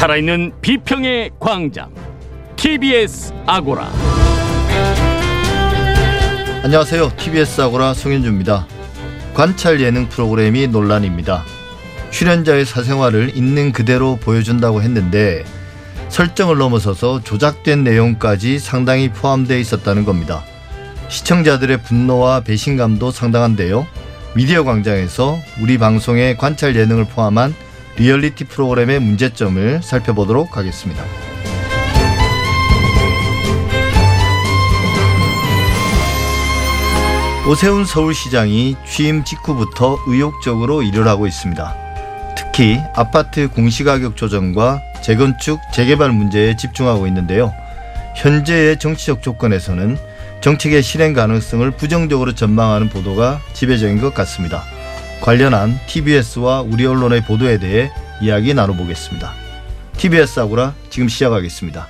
살아있는 비평의 광장 TBS 아고라. 안녕하세요. TBS 아고라 송현주입니다. 관찰 예능 프로그램이 논란입니다. 출연자의 사생활을 있는 그대로 보여준다고 했는데 설정을 넘어서서 조작된 내용까지 상당히 포함되어 있었다는 겁니다. 시청자들의 분노와 배신감도 상당한데요. 미디어 광장에서 우리 방송의 관찰 예능을 포함한 리얼리티 프로그램의 문제점을 살펴보도록 하겠습니다. 오세훈 서울시장이 취임 직후부터 의욕적으로 일을 하고 있습니다. 특히 아파트 공시가격 조정과 재건축, 재개발 문제에 집중하고 있는데요. 현재의 정치적 조건에서는 정책의 실행 가능성을 부정적으로 전망하는 보도가 지배적인 것 같습니다. 관련한 TBS와 우리 언론의 보도에 대해 이야기 나눠보겠습니다. TBS 아고라 지금 시작하겠습니다.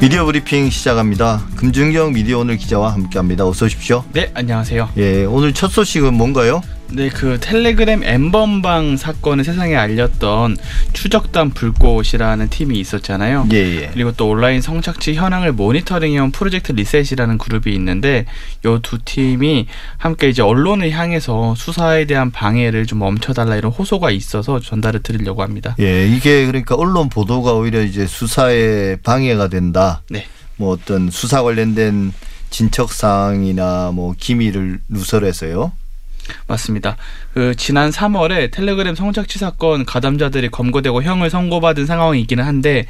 미디어 브리핑 시작합니다. 금준경 미디어오늘 기자와 함께합니다. 어서 오십시오. 네, 안녕하세요. 예, 오늘 첫 소식은 뭔가요? 네, 그 텔레그램 N번방 사건을 세상에 알렸던 추적단 불꽃이라는 팀이 있었잖아요. 예. 그리고 또 온라인 성착취 현황을 모니터링해온 프로젝트 리셋이라는 그룹이 있는데 이 두 팀이 함께 이제 언론을 향해서 수사에 대한 방해를 좀 멈춰달라 이런 호소가 있어서 전달을 드리려고 합니다. 예, 이게 그러니까 언론 보도가 오히려 이제 수사에 방해가 된다. 네. 뭐 어떤 수사 관련된 진척사항이나 뭐 기밀을 누설해서요. 맞습니다. 그 지난 3월에 텔레그램 성착취 사건 가담자들이 검거되고 형을 선고받은 상황이기는 한데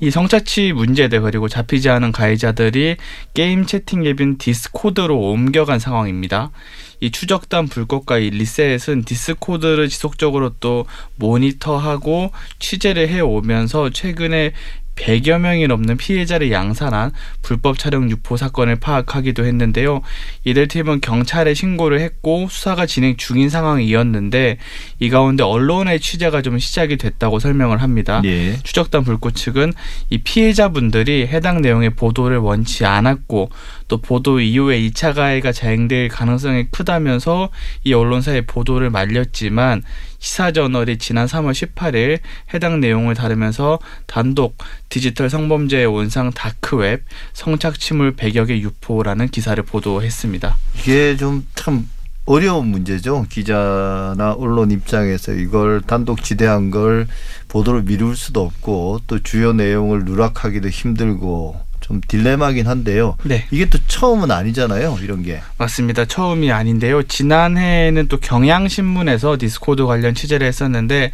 이 성착취 문제들 그리고 잡히지 않은 가해자들이 게임 채팅 앱인 디스코드로 옮겨간 상황입니다. 이 추적단 불꽃과 이 리셋은 디스코드를 지속적으로 또 모니터하고 취재를 해오면서 최근에 100여 명이 넘는 피해자를 양산한 불법 촬영 유포 사건을 파악하기도 했는데요. 이들 팀은 경찰에 신고를 했고 수사가 진행 중인 상황이었는데 이 가운데 언론의 취재가 좀 시작이 됐다고 설명을 합니다. 예. 추적단 불꽃 측은 이 피해자분들이 해당 내용의 보도를 원치 않았고 또 보도 이후에 2차 가해가 자행될 가능성이 크다면서 이 언론사의 보도를 말렸지만 시사저널이 지난 3월 18일 해당 내용을 다루면서 단독 디지털 성범죄의 온상 다크웹 성착취물 100여 개 유포라는 기사를 보도했습니다. 이게 좀 참 어려운 문제죠. 기자나 언론 입장에서 이걸 단독 지대한 걸 보도를 미룰 수도 없고 또 주요 내용을 누락하기도 힘들고 좀 딜레마긴 한데요. 네. 이게 또 처음은 아니잖아요. 이런 게. 맞습니다. 처음이 아닌데요. 지난해에는 또 경향신문에서 디스코드 관련 취재를 했었는데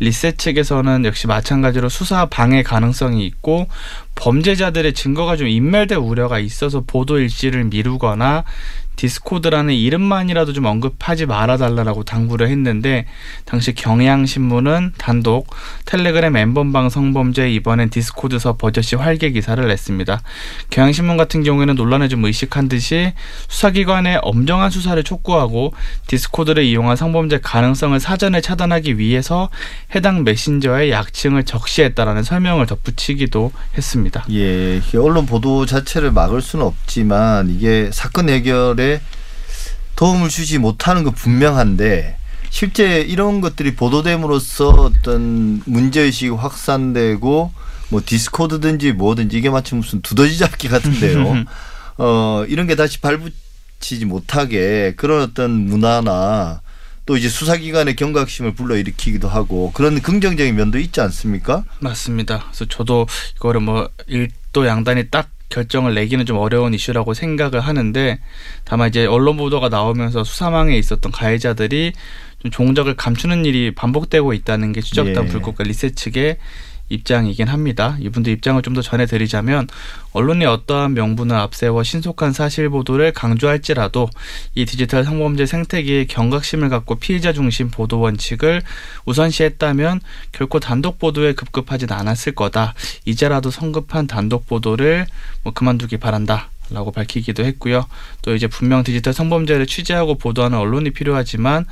리셋 측에서는 역시 마찬가지로 수사 방해 가능성이 있고 범죄자들의 증거가 좀 인멸될 우려가 있어서 보도 일지를 미루거나 디스코드라는 이름만이라도 좀 언급하지 말아달라고 당부를 했는데 당시 경향신문은 단독 텔레그램 N번방 성범죄 이번엔 디스코드서 버젓이 활개 기사를 냈습니다. 경향신문 같은 경우에는 논란을 좀 의식한 듯이 수사기관에 엄정한 수사를 촉구하고 디스코드를 이용한 성범죄 가능성을 사전에 차단하기 위해서 해당 메신저의 약칭을 적시했다라는 설명을 덧붙이기도 했습니다. 예, 언론 보도 자체를 막을 수는 없지만 이게 사건 해결에 도움을 주지 못하는 건 분명한데 실제 이런 것들이 보도됨으로써 어떤 문제의식이 확산되고 뭐 디스코드든지 뭐든지 이게 마치 무슨 두더지 잡기 같은데요. 이런 게 다시 발붙이지 못하게 그런 어떤 문화나 또 이제 수사기관의 경각심을 불러일으키기도 하고 그런 긍정적인 면도 있지 않습니까? 맞습니다. 그래서 저도 이거를 뭐 일도 양단이 딱 결정을 내기는 좀 어려운 이슈라고 생각을 하는데 다만 이제 언론 보도가 나오면서 수사망에 있었던 가해자들이 좀 종적을 감추는 일이 반복되고 있다는 게 추적단 불꽃과 리셋 측의 입장이긴 합니다. 이분들 입장을 좀 더 전해드리자면 언론이 어떠한 명분을 앞세워 신속한 사실보도를 강조할지라도 이 디지털 성범죄 생태계에 경각심을 갖고 피해자 중심 보도 원칙을 우선시했다면 결코 단독 보도에 급급하진 않았을 거다. 이제라도 성급한 단독 보도를 그만두기 바란다 라고 밝히기도 했고요. 또 이제 분명 디지털 성범죄를 취재하고 보도하는 언론이 필요하지만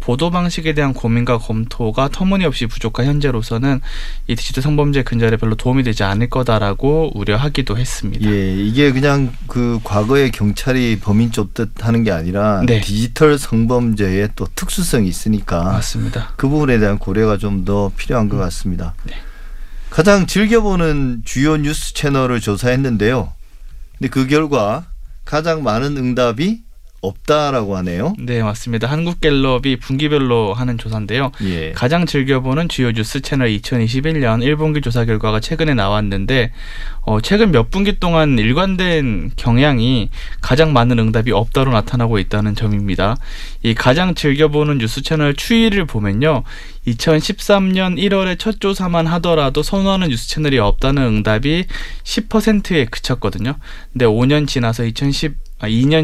보도 방식에 대한 고민과 검토가 터무니없이 부족한 현재로서는 이 디지털 성범죄 근절에 별로 도움이 되지 않을 거다라고 우려하기도 했습니다. 예, 이게 그냥 그 과거에 경찰이 범인 쫓듯하는 게 아니라 네. 디지털 성범죄의 또 특수성이 있으니까 맞습니다. 그 부분에 대한 고려가 좀 더 필요한 것 같습니다. 네. 가장 즐겨보는 주요 뉴스 채널을 조사했는데요. 근데 그 결과 가장 많은 응답이 없다라고 하네요. 네, 맞습니다. 한국갤럽이 분기별로 하는 조사인데요. 예. 가장 즐겨보는 주요 뉴스 채널 2021년 1분기 조사 결과가 최근에 나왔는데 최근 몇 분기 동안 일관된 경향이 가장 많은 응답이 없다로 나타나고 있다는 점입니다. 이 가장 즐겨보는 뉴스 채널 추이를 보면요. 2013년 1월에 첫 조사만 하더라도 선호하는 뉴스 채널이 없다는 응답이 10%에 그쳤거든요. 근데 2년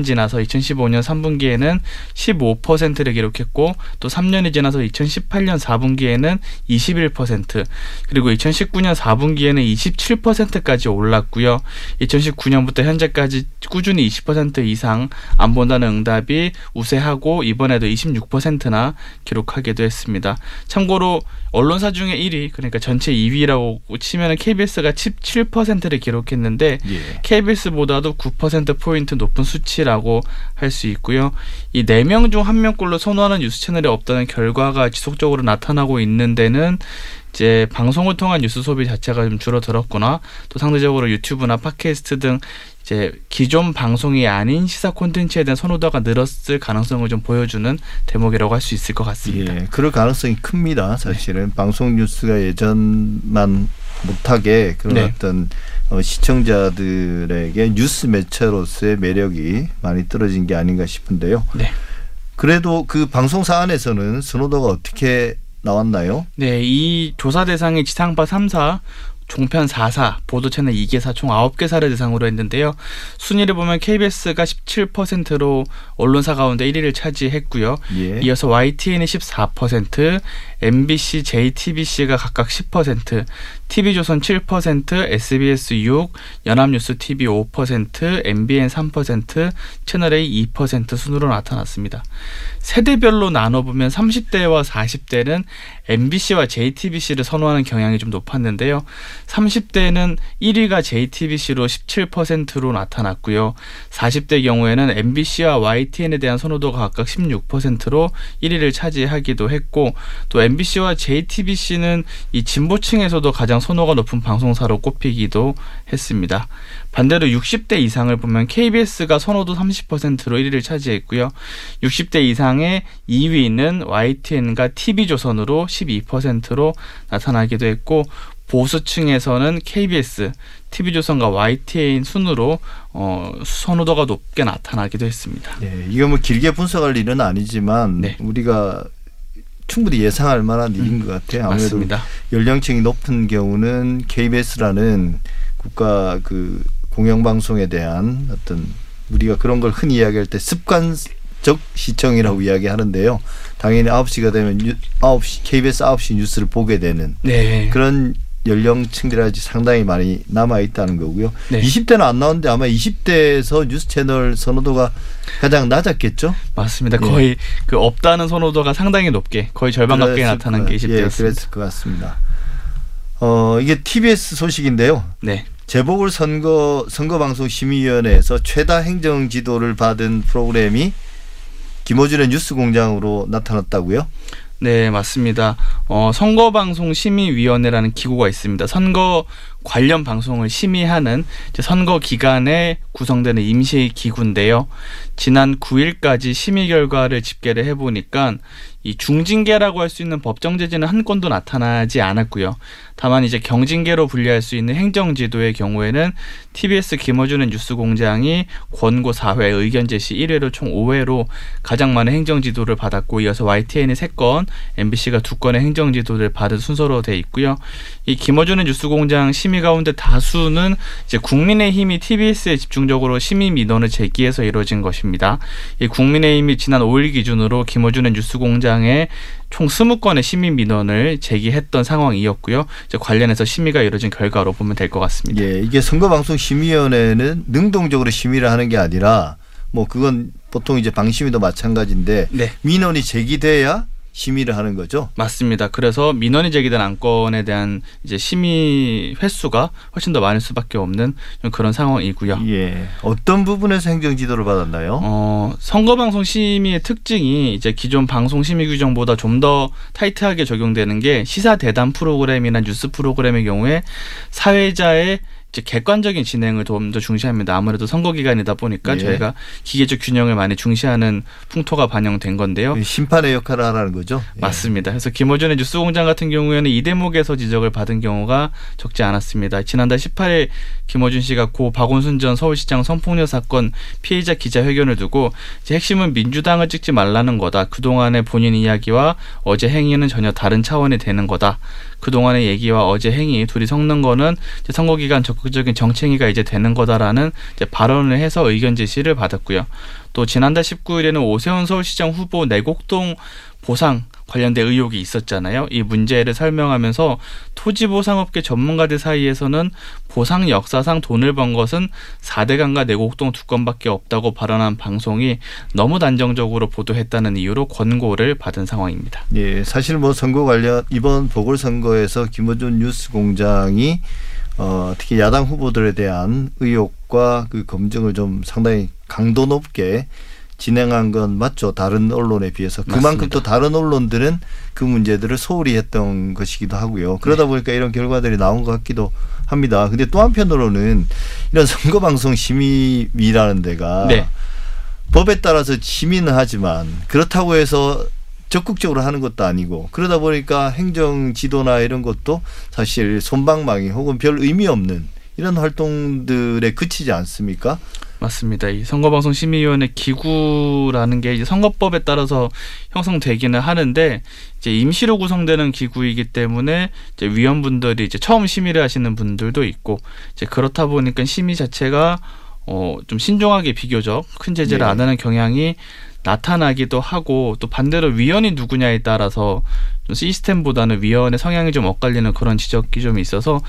지나서 2015년 3분기에는 15%를 기록했고 또 3년이 지나서 2018년 4분기에는 21% 그리고 2019년 4분기에는 27%까지 올랐고요. 2019년부터 현재까지 꾸준히 20% 이상 안 본다는 응답이 우세하고 이번에도 26%나 기록하기도 했습니다. 참고로 언론사 중에 1위 그러니까 전체 2위라고 치면 KBS가 17%를 기록했는데 예. KBS보다도 9%포인트 높은 수치라고 할 수 있고요. 이 4명 중 1명꼴로 선호하는 뉴스 채널이 없다는 결과가 지속적으로 나타나고 있는 데는 이제 방송을 통한 뉴스 소비 자체가 좀 줄어들었거나 또 상대적으로 유튜브나 팟캐스트 등 이제 기존 방송이 아닌 시사 콘텐츠에 대한 선호도가 늘었을 가능성을 좀 보여주는 대목이라고 할 수 있을 것 같습니다. 예, 그럴 가능성이 큽니다. 사실은 네. 방송 뉴스가 예전만 못하게 그런 네. 어떤 시청자들에게 뉴스 매체로서의 매력이 많이 떨어진 게 아닌가 싶은데요. 네. 그래도 그 방송 사안에서는 선호도가 어떻게 나왔나요? 네, 이 조사 대상이 지상파 3사, 종편 4사, 보도채널 2개사 총 9개사를 대상으로 했는데요. 순위를 보면 KBS가 17%로 언론사 가운데 1위를 차지했고요. 예. 이어서 YTN이 14%, MBC, JTBC가 각각 10%, TV조선 7%, SBS 6%, 연합뉴스 tv 5%, MBN 3%, 채널A 2% 순으로 나타났습니다. 세대별로 나눠보면 30대와 40대는 MBC와 JTBC를 선호하는 경향이 좀 높았는데요. 30대는 1위가 JTBC로 17%로 나타났고요. 40대 경우에는 MBC와 YTN에 대한 선호도가 각각 16%로 1위를 차지하기도 했고 또 MBC와 JTBC는 이 진보층에서도 가장 선호가 높은 방송사로 꼽히기도 했습니다. 반대로 60대 이상을 보면 KBS가 선호도 30%로 1위를 차지했고요. 60대 이상의 2위는 YTN과 TV조선으로 12%로 나타나기도 했고 보수층에서는 KBS, TV조선과 YTN 순으로 선호도가 높게 나타나기도 했습니다. 네, 이거 뭐 길게 분석할 일은 아니지만 네. 우리가 충분히 예상할 만한 일인 것 같아요. 아무래도 맞습니다. 연령층이 높은 경우는 KBS라는 국가 그 공영방송에 대한 어떤 우리가 그런 걸 흔히 이야기할 때 습관적 시청이라고 이야기하는데요. 당연히 9시가 되면 KBS 9시 뉴스를 보게 되는 네. 그런 연령층들이 상당히 많이 남아있다는 거고요. 네. 20대는 안 나오는데 아마 20대에서 뉴스 채널 선호도가 가장 낮았겠죠? 맞습니다. 거의 예. 그 없다는 선호도가 상당히 높게 거의 절반 가까이 나타난 게 20대였습니다. 예, 그랬을 것 같습니다. 이게 TBS 소식인데요. 네. 재보궐선거 선거방송심의위원회에서 최다 행정지도를 받은 프로그램이 김어준의 뉴스공장으로 나타났다고요? 네, 맞습니다. 선거방송심의위원회라는 기구가 있습니다. 선거 관련 방송을 심의하는 이제 선거 기간에 구성되는 임시기구인데요. 지난 9일까지 심의 결과를 집계를 해보니까 이 중징계라고 할 수 있는 법정 제재는 한 건도 나타나지 않았고요. 다만 이제 경징계로 분류할 수 있는 행정지도의 경우에는 TBS 김어준의 뉴스공장이 권고 4회, 의견 제시 1회로 총 5회로 가장 많은 행정지도를 받았고 이어서 YTN이 3건, MBC가 2건의 행정지도를 받은 순서로 돼 있고요. 이 김어준의 뉴스공장 심의 심의 가운데 다수는 이제 국민의힘이 TBS에 집중적으로 심의 민원을 제기해서 이루어진 것입니다. 이 국민의힘이 지난 5일 기준으로 김어준의 뉴스공장에 총 20건의 심의 민원을 제기했던 상황이었고요. 이제 관련해서 심의가 이루어진 결과로 보면 될 것 같습니다. 예, 이게 선거방송심의위원회는 능동적으로 심의를 하는 게 아니라 뭐 그건 보통 이제 방심위도 마찬가지인데 네. 민원이 제기돼야 심의를 하는 거죠? 맞습니다. 그래서 민원이 제기된 안건에 대한 이제 심의 횟수가 훨씬 더 많을 수밖에 없는 그런 상황이고요. 예. 어떤 부분에서 행정지도를 받았나요? 선거방송 심의의 특징이 이제 기존 방송 심의 규정보다 좀 더 타이트하게 적용되는 게 시사 대담 프로그램이나 뉴스 프로그램의 경우에 사회자의 이제 객관적인 진행을 좀 더 중시합니다. 아무래도 선거 기간이다 보니까 예. 저희가 기계적 균형을 많이 중시하는 풍토가 반영된 건데요. 심판의 역할을 하라는 거죠? 예. 맞습니다. 그래서 김어준의 뉴스공장 같은 경우에는 이 대목에서 지적을 받은 경우가 적지 않았습니다. 지난달 18일 김어준 씨가 고 박원순 전 서울시장 성폭력 사건 피해자 기자회견을 두고 이제 핵심은 민주당을 찍지 말라는 거다. 그동안의 본인 이야기와 어제 행위는 전혀 다른 차원이 되는 거다. 그동안의 얘기와 어제 행위 둘이 섞는 거는 이제 선거기간 적극적인 정치행위가 이제 되는 거다라는 이제 발언을 해서 의견 제시를 받았고요. 또 지난달 19일에는 오세훈 서울시장 후보 내곡동 보상 관련된 의혹이 있었잖아요. 이 문제를 설명하면서 토지보상업계 전문가들 사이에서는 보상 역사상 돈을 번 것은 4대강과 내곡동 2건밖에 없다고 발언한 방송이 너무 단정적으로 보도했다는 이유로 권고를 받은 상황입니다. 예, 사실 뭐 선거 관련 이번 보궐선거에서 김어준 뉴스공장이 특히 야당 후보들에 대한 의혹과 그 검증을 좀 상당히 강도 높게 진행한 건 맞죠. 다른 언론에 비해서. 그만큼 또 다른 언론들은 그 문제들을 소홀히 했던 것이기도 하고요. 그러다 네. 보니까 이런 결과들이 나온 것 같기도 합니다. 그런데 또 한편으로는 이런 선거방송심의위라는 데가 네. 법에 따라서 심의는 하지만 그렇다고 해서 적극적으로 하는 것도 아니고 그러다 보니까 행정지도나 이런 것도 사실 솜방망이 혹은 별 의미 없는 이런 활동들에 그치지 않습니까? 맞습니다. 이 선거방송심의위원회 기구라는 게 이제 선거법에 따라서 형성되기는 하는데 이제 임시로 구성되는 기구이기 때문에 이제 위원분들이 이제 처음 심의를 하시는 분들도 있고 이제 그렇다 보니까 심의 자체가 좀 신중하게 비교적 큰 제재를 네. 안 하는 경향이 나타나기도 하고 또 반대로 위원이 누구냐에 따라서 좀 시스템보다는 위원의 성향이 좀 엇갈리는 그런 지적이 좀 있어서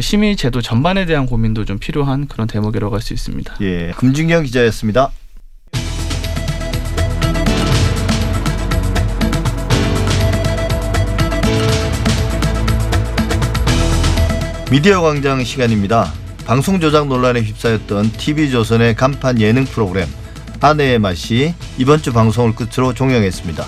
심의 제도 전반에 대한 고민도 좀 필요한 그런 대목이라고 할 수 있습니다. 예, 금준경 기자였습니다. 미디어 광장 시간입니다. 방송 조작 논란에 휩싸였던 TV조선의 간판 예능 프로그램 아내의 맛이 이번 주 방송을 끝으로 종영했습니다.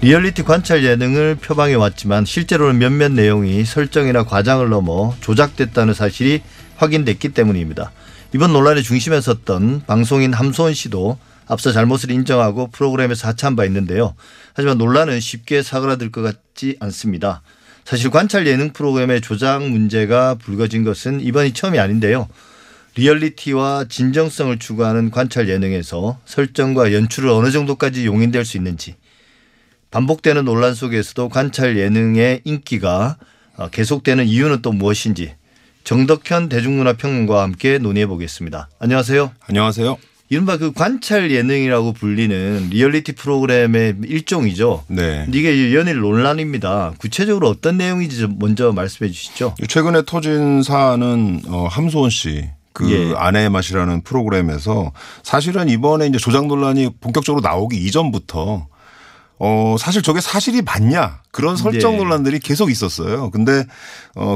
리얼리티 관찰 예능을 표방해 왔지만 실제로는 몇몇 내용이 설정이나 과장을 넘어 조작됐다는 사실이 확인됐기 때문입니다. 이번 논란의 중심에 섰던 방송인 함소원 씨도 앞서 잘못을 인정하고 프로그램에서 하차한 바 있는데요. 하지만 논란은 쉽게 사그라들 것 같지 않습니다. 사실 관찰 예능 프로그램의 조작 문제가 불거진 것은 이번이 처음이 아닌데요. 리얼리티와 진정성을 추구하는 관찰 예능에서 설정과 연출을 어느 정도까지 용인될 수 있는지 반복되는 논란 속에서도 관찰 예능의 인기가 계속되는 이유는 또 무엇인지 정덕현 대중문화평론가와 함께 논의해 보겠습니다. 안녕하세요. 안녕하세요. 이른바 그 관찰 예능이라고 불리는 리얼리티 프로그램의 일종이죠. 네. 이게 연일 논란입니다. 구체적으로 어떤 내용인지 먼저 말씀해 주시죠. 최근에 터진 사안은 함소원 씨. 그 예. 아내의 맛이라는 프로그램에서 사실은 이번에 이제 조작 논란이 본격적으로 나오기 이전부터 사실 저게 사실이 맞냐 그런 설정 예. 논란들이 계속 있었어요. 근데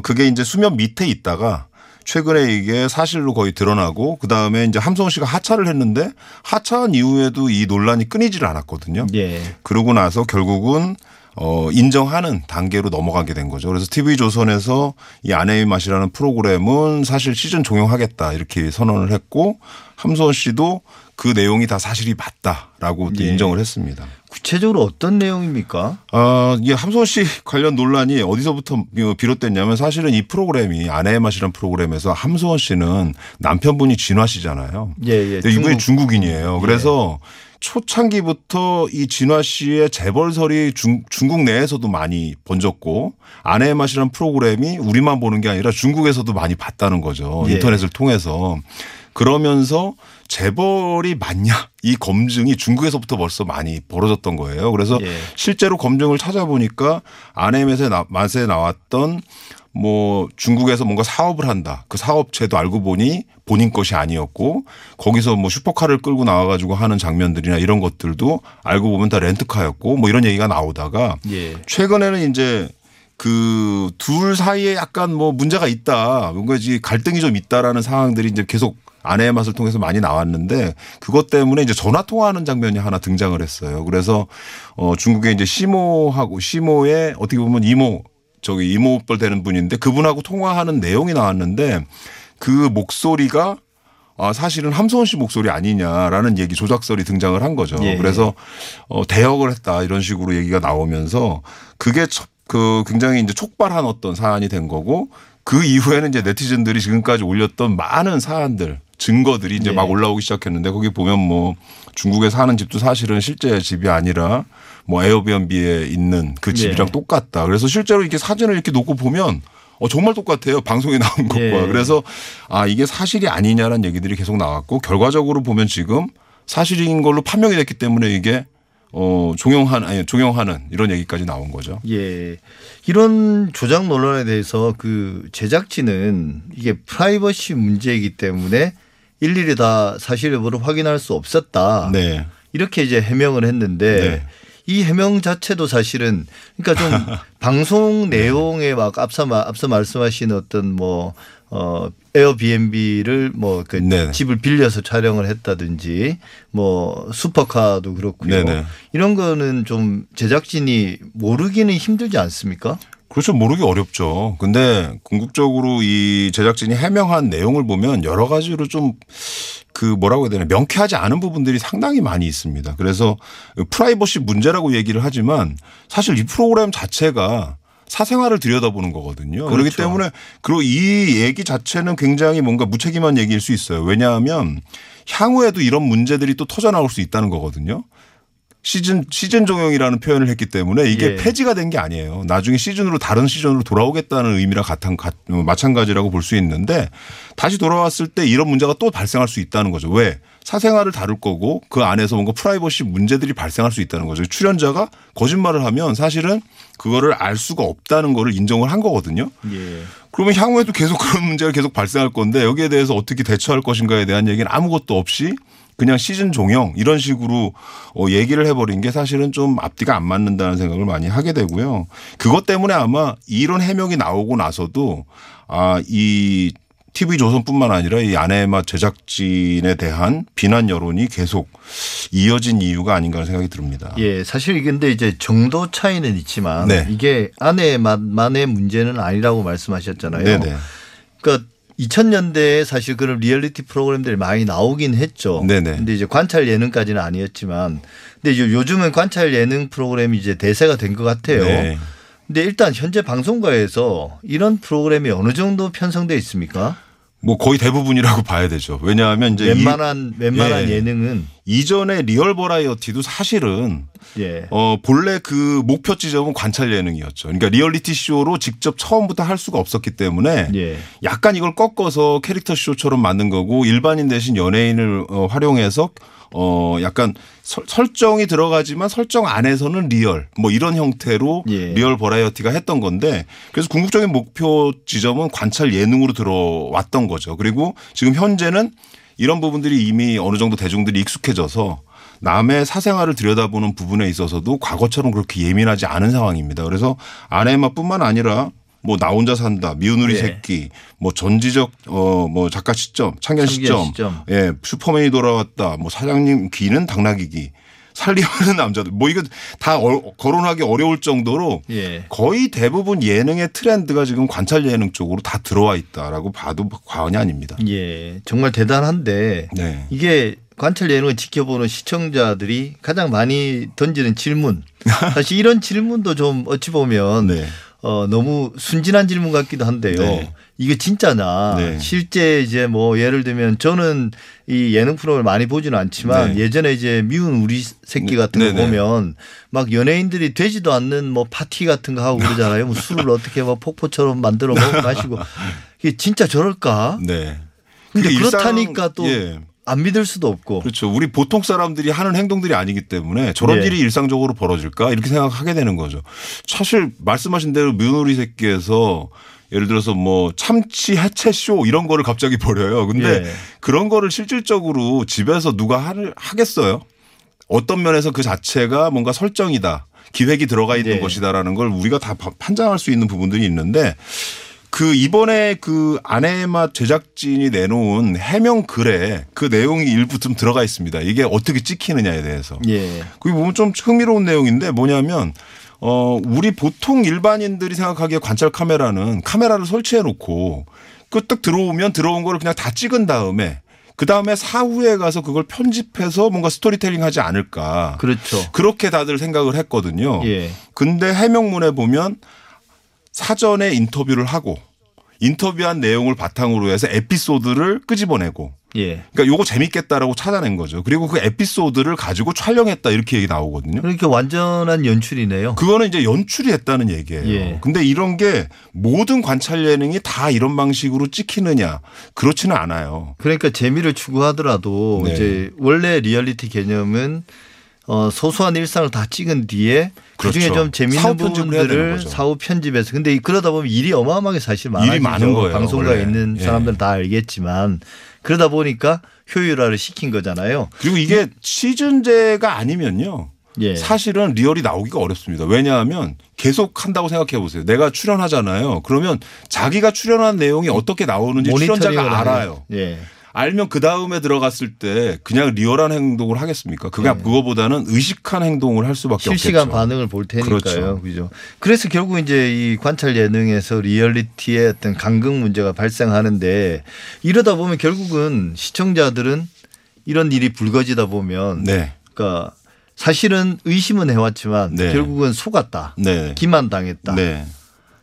그게 이제 수면 밑에 있다가 최근에 이게 사실로 거의 드러나고 그다음에 이제 함소원 씨가 하차를 했는데 하차한 이후에도 이 논란이 끊이질 않았거든요. 예. 그러고 나서 결국은 인정하는 단계로 넘어가게 된 거죠. 그래서 TV조선에서 이 아내의 맛이라는 프로그램은 사실 시즌 종영하겠다 이렇게 선언을 했고 함소원 씨도 그 내용이 다 사실이 맞다라고 예. 인정을 했습니다. 구체적으로 어떤 내용입니까? 이게 함소원 씨 관련 논란이 어디서부터 비롯됐냐면 사실은 이 프로그램이 아내의 맛이라는 프로그램에서 함소원 씨는 남편분이 진화 씨잖아요. 예, 예. 근데 이분이 중국인이에요. 그래서 예. 초창기부터 이 진화 씨의 재벌설이 중국 내에서도 많이 번졌고 아내의 맛이라는 프로그램이 우리만 보는 게 아니라 중국에서도 많이 봤다는 거죠. 예. 인터넷을 통해서. 그러면서 재벌이 맞냐 이 검증이 중국에서부터 벌써 많이 벌어졌던 거예요. 그래서 예. 실제로 검증을 찾아보니까 아내의 맛에 나왔던 뭐 중국에서 뭔가 사업을 한다. 그 사업체도 알고 보니 본인 것이 아니었고 거기서 뭐 슈퍼카를 끌고 나와가지고 하는 장면들이나 이런 것들도 알고 보면 다 렌트카였고 뭐 이런 얘기가 나오다가 예. 최근에는 이제 그 둘 사이에 약간 뭐 문제가 있다. 뭔가 이제 갈등이 좀 있다라는 상황들이 이제 계속 아내의 맛을 통해서 많이 나왔는데 그것 때문에 이제 전화 통화하는 장면이 하나 등장을 했어요. 그래서 중국의 이제 시모하고 시모의 어떻게 보면 이모뻘 되는 분인데 그분하고 통화하는 내용이 나왔는데 그 목소리가 사실은 함소원 씨 목소리 아니냐라는 얘기 조작설이 등장을 한 거죠. 예. 그래서 대역을 했다 이런 식으로 얘기가 나오면서 그게 그 굉장히 이제 촉발한 어떤 사안이 된 거고 그 이후에는 이제 네티즌들이 지금까지 올렸던 많은 사안들 증거들이 이제 네. 막 올라오기 시작했는데 거기 보면 뭐 중국에 사는 집도 사실은 실제 집이 아니라 뭐 에어비앤비에 있는 그 집이랑 네. 똑같다. 그래서 실제로 이렇게 사진을 이렇게 놓고 보면 정말 똑같아요. 방송에 나온 것과. 네. 그래서 이게 사실이 아니냐라는 얘기들이 계속 나왔고 결과적으로 보면 지금 사실인 걸로 판명이 됐기 때문에 이게 종용하는 이런 얘기까지 나온 거죠. 예. 이런 조작 논란에 대해서 그 제작진은 이게 프라이버시 문제이기 때문에 일일이 다 사실 여부를 확인할 수 없었다. 네. 이렇게 이제 해명을 했는데 네. 이 해명 자체도 사실은 그러니까 좀 방송 내용에 막 앞서 말씀하신 어떤 뭐 에어비앤비를 뭐 그 집을 빌려서 촬영을 했다든지 뭐 슈퍼카도 그렇고요. 네네. 이런 거는 좀 제작진이 모르기는 힘들지 않습니까? 그렇죠. 모르기 어렵죠. 근데 궁극적으로 이 제작진이 해명한 내용을 보면 여러 가지로 좀 그 뭐라고 해야 되나 명쾌하지 않은 부분들이 상당히 많이 있습니다. 그래서 프라이버시 문제라고 얘기를 하지만 사실 이 프로그램 자체가 사생활을 들여다보는 거거든요. 그렇죠. 그렇기 때문에 그리고 이 얘기 자체는 굉장히 뭔가 무책임한 얘기일 수 있어요. 왜냐하면 향후에도 이런 문제들이 또 터져나올 수 있다는 거거든요. 시즌 종영이라는 표현을 했기 때문에 이게 예. 폐지가 된 게 아니에요. 나중에 다른 시즌으로 돌아오겠다는 의미랑 마찬가지라고 볼 수 있는데 다시 돌아왔을 때 이런 문제가 또 발생할 수 있다는 거죠. 왜? 사생활을 다룰 거고 그 안에서 뭔가 프라이버시 문제들이 발생할 수 있다는 거죠. 출연자가 거짓말을 하면 사실은 그거를 알 수가 없다는 거를 인정을 한 거거든요. 예. 그러면 향후에도 계속 그런 문제가 계속 발생할 건데 여기에 대해서 어떻게 대처할 것인가에 대한 얘기는 아무것도 없이 그냥 시즌 종영 이런 식으로 얘기를 해버린 게 사실은 좀 앞뒤가 안 맞는다는 생각을 많이 하게 되고요. 그것 때문에 아마 이런 해명이 나오고 나서도 이 TV조선뿐만 아니라 이 아내의 맛 제작진에 대한 비난 여론이 계속 이어진 이유가 아닌가 하는 생각이 듭니다. 예, 사실 근데 이제 정도 차이는 있지만 네. 이게 아내의 맛만의 문제는 아니라고 말씀하셨잖아요. 네네. 그러니까 2000년대에 사실 그런 리얼리티 프로그램들이 많이 나오긴 했죠. 네네. 근데 이제 관찰 예능까지는 아니었지만, 근데 이제 요즘은 관찰 예능 프로그램이 이제 대세가 된 것 같아요. 네. 근데 일단 현재 방송가에서 이런 프로그램이 어느 정도 편성돼 있습니까? 뭐 거의 대부분이라고 봐야 되죠. 왜냐하면 이제 웬만한 예. 예능은 이전의 리얼 버라이어티도 사실은 예. 본래 그 목표 지점은 관찰 예능이었죠. 그러니까 리얼리티 쇼로 직접 처음부터 할 수가 없었기 때문에 예. 약간 이걸 꺾어서 캐릭터 쇼처럼 만든 거고 일반인 대신 연예인을 활용해서 약간 설정이 들어가지만 설정 안에서는 리얼 뭐 이런 형태로 예. 리얼 버라이어티가 했던 건데 그래서 궁극적인 목표 지점은 관찰 예능으로 들어왔던 거죠. 그리고 지금 현재는 이런 부분들이 이미 어느 정도 대중들이 익숙해져서 남의 사생활을 들여다보는 부분에 있어서도 과거처럼 그렇게 예민하지 않은 상황입니다. 그래서 아내의 맛뿐만 아니라 뭐 나 혼자 산다, 미운 우리 예. 새끼, 뭐 전지적 뭐 작가 시점, 참견 시점, 예 슈퍼맨이 돌아왔다, 뭐 사장님 귀는 당나귀 귀, 살림하는 남자들, 뭐 이거 다 거론하기 어려울 정도로 예. 거의 대부분 예능의 트렌드가 지금 관찰 예능 쪽으로 다 들어와 있다라고 봐도 과언이 아닙니다. 예, 정말 대단한데 네. 이게 관찰 예능을 지켜보는 시청자들이 가장 많이 던지는 질문, 사실 이런 질문도 좀 어찌 보면. 네. 너무 순진한 질문 같기도 한데요. 네. 이게 진짜냐? 네. 실제 이제 뭐 예를 들면 저는 이 예능 프로그램을 많이 보지는 않지만 네. 예전에 이제 미운 우리 새끼 같은 거 보면 막 연예인들이 되지도 않는 뭐 파티 같은 거 하고 그러잖아요. 뭐 술을 어떻게 막 폭포처럼 만들어 먹고 마시고 이게 진짜 저럴까? 네. 근데 그렇다니까 또. 예. 안 믿을 수도 없고. 그렇죠. 우리 보통 사람들이 하는 행동들이 아니기 때문에 저런 예. 일이 일상적으로 벌어질까 이렇게 생각하게 되는 거죠. 사실 말씀하신 대로 미우리 새끼에서 예를 들어서 뭐 참치 해체 쇼 이런 거를 갑자기 벌여요. 근데 예. 그런 거를 실질적으로 집에서 누가 하겠어요? 어떤 면에서 그 자체가 뭔가 설정이다. 기획이 들어가 있는 예. 것이다라는 걸 우리가 다 판단할 수 있는 부분들이 있는데 그 이번에 그 아내의 맛 제작진이 내놓은 해명 글에 그 내용이 일부 좀 들어가 있습니다. 이게 어떻게 찍히느냐에 대해서. 예. 그게 보면 좀 흥미로운 내용인데 뭐냐면 우리 보통 일반인들이 생각하기에 관찰 카메라는 카메라를 설치해 놓고 그 딱 들어오면 들어온 걸 그냥 다 찍은 다음에 그다음에 사후에 가서 그걸 편집해서 뭔가 스토리텔링 하지 않을까. 그렇죠. 그렇게 다들 생각을 했거든요. 예. 근데 해명문에 보면 사전에 인터뷰를 하고 인터뷰한 내용을 바탕으로 해서 에피소드를 끄집어내고 예. 그러니까 요거 재밌겠다라고 찾아낸 거죠. 그리고 그 에피소드를 가지고 촬영했다 이렇게 얘기 나오거든요. 그러니까 완전한 연출이네요. 그거는 이제 연출이 했다는 얘기예요. 예. 근데 이런 게 모든 관찰 예능이 다 이런 방식으로 찍히느냐 그렇지는 않아요. 그러니까 재미를 추구하더라도 네. 이제 원래 리얼리티 개념은 소소한 일상을 다 찍은 뒤에 그렇죠. 그중에 좀 재밌는 부분들을 사후 편집해서 근데 그러다 보면 일이 어마어마하게 사실 많아요. 일이 많은 거예요. 방송가에 원래. 있는 사람들은 예. 다 알겠지만 그러다 보니까 효율화를 시킨 거잖아요. 그리고 이게 시즌제가 아니면요. 예. 사실은 리얼이 나오기가 어렵습니다. 왜냐하면 계속 한다고 생각해 보세요. 내가 출연하잖아요. 그러면 자기가 출연한 내용이 어떻게 나오는지 출연자가 알아요. 예. 알면 그다음에 들어갔을 때 그냥 리얼한 행동을 하겠습니까? 그냥 네. 그거보다는 의식한 행동을 할 수밖에 실시간 없겠죠. 실시간 반응을 볼 테니까요. 그렇죠. 그죠? 그래서 결국 이제 이 관찰 예능에서 리얼리티의 어떤 간극 문제가 발생하는데 이러다 보면 결국은 시청자들은 이런 일이 불거지다 보면 네. 그러니까 사실은 의심은 해왔지만 네. 결국은 속았다. 네. 기만당했다. 네.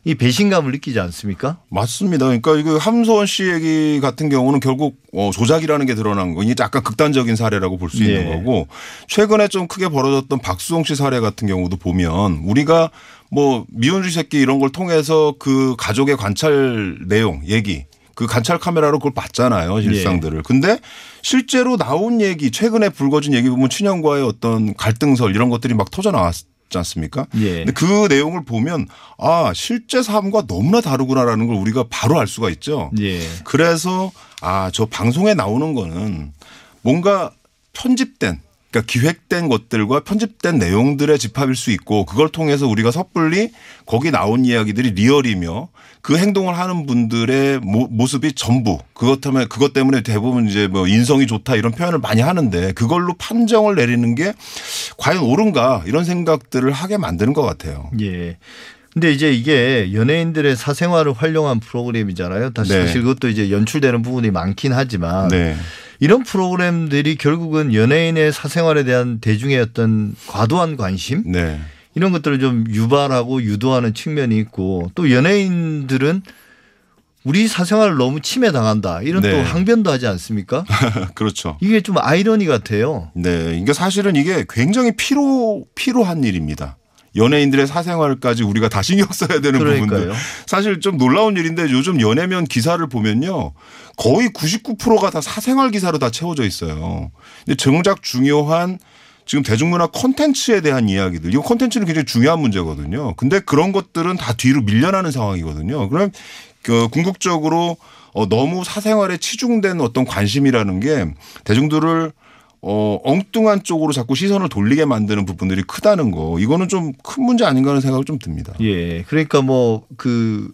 이 배신감을 느끼지 않습니까? 맞습니다. 그러니까 이거 함소원 씨 얘기 같은 경우는 결국 조작이라는 게 드러난 거. 이게 약간 극단적인 사례라고 볼 수 예. 있는 거고 최근에 좀 크게 벌어졌던 박수홍 씨 사례 같은 경우도 보면 우리가 뭐 미운 우리 새끼 이런 걸 통해서 그 가족의 관찰 내용 얘기 그 관찰 카메라로 그걸 봤잖아요. 일상들을. 예. 근데 실제로 나온 얘기 최근에 불거진 얘기 보면 친형과의 어떤 갈등설 이런 것들이 막 터져 나왔을 지 않습니까? 예. 근데 그 내용을 보면 아 실제 삶과 너무나 다르구나라는 걸 우리가 바로 알 수가 있죠. 예. 그래서 아 저 방송에 나오는 거는 뭔가 편집된 그러니까 기획된 것들과 편집된 내용들의 집합일 수 있고 그걸 통해서 우리가 섣불리 거기 나온 이야기들이 리얼이며 그 행동을 하는 분들의 모습이 전부 그것 때문에 대부분 이제 뭐 인성이 좋다 이런 표현을 많이 하는데 그걸로 판정을 내리는 게 과연 옳은가 이런 생각들을 하게 만드는 것 같아요. 예. 근데 이제 이게 연예인들의 사생활을 활용한 프로그램이잖아요. 다시 네. 사실 그것도 이제 연출되는 부분이 많긴 하지만 네. 이런 프로그램들이 결국은 연예인의 사생활에 대한 대중의 어떤 과도한 관심 네. 이런 것들을 좀 유발하고 유도하는 측면이 있고 또 연예인들은 우리 사생활을 너무 침해당한다 이런 네. 또 항변도 하지 않습니까? 그렇죠. 이게 좀 아이러니 같아요. 네, 이게 사실은 이게 굉장히 필요한 일입니다. 연예인들의 사생활까지 우리가 다 신경 써야 되는 부분들. 사실 좀 놀라운 일인데 요즘 연예면 기사를 보면요. 거의 99%가 다 사생활 기사로 다 채워져 있어요. 근데 정작 중요한 지금 대중문화 콘텐츠에 대한 이야기들. 이거 콘텐츠는 굉장히 중요한 문제거든요. 근데 그런 것들은 다 뒤로 밀려나는 상황이거든요. 그럼 궁극적으로 너무 사생활에 치중된 어떤 관심이라는 게 대중들을 엉뚱한 쪽으로 자꾸 시선을 돌리게 만드는 부분들이 크다는 거. 이거는 좀 큰 문제 아닌가 하는 생각을 좀 듭니다. 예. 그러니까 뭐 그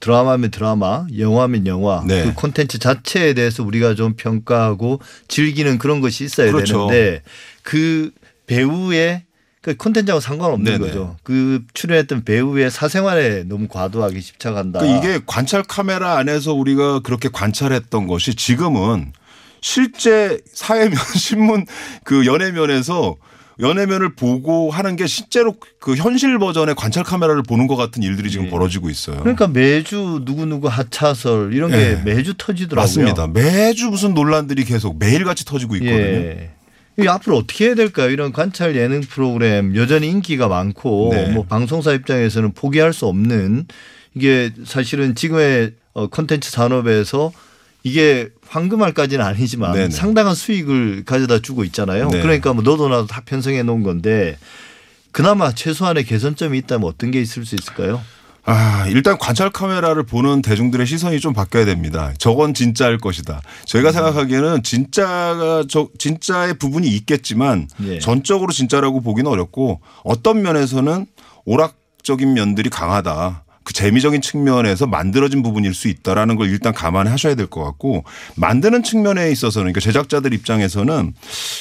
드라마면 드라마, 영화면 영화 네. 그 콘텐츠 자체에 대해서 우리가 좀 평가하고 즐기는 그런 것이 있어야 그렇죠. 되는데 그 배우의 그 콘텐츠하고 상관없는 네네. 거죠. 그 출연했던 배우의 사생활에 너무 과도하게 집착한다. 그러니까 이게 관찰 카메라 안에서 우리가 그렇게 관찰했던 것이 지금은 실제 사회면 신문 그 연예면에서 연해면을 보고 하는 게 실제로 그 현실 버전의 관찰 카메라를 보는 것 같은 일들이 지금 벌어지고 있어요. 그러니까 매주 누구누구 하차설 이런 게 매주 터지더라고요. 맞습니다. 매주 무슨 논란들이 계속 매일같이 터지고 있거든요. 앞으로 어떻게 해야 될까요? 이런 관찰 예능 프로그램 여전히 인기가 많고 뭐 방송사 입장에서는 포기할 수 없는 이게 사실은 지금의 콘텐츠 산업에서 이게 황금알까지는 아니지만 상당한 수익을 가져다 주고 있잖아요. 그러니까 뭐 너도 나도 다 편성해 놓은 건데 그나마 최소한의 개선점이 있다면 어떤 게 있을 수 있을까요? 일단 관찰 카메라를 보는 대중들의 시선이 좀 바뀌어야 됩니다. 저건 진짜일 것이다. 저희가 생각하기에는 진짜의 부분이 있겠지만 전적으로 진짜라고 보기는 어렵고 어떤 면에서는 오락적인 면들이 강하다. 그 재미적인 측면에서 만들어진 부분일 수 있다라는 걸 일단 감안하셔야 될 것 같고 만드는 측면에 있어서는 그러니까 제작자들 입장에서는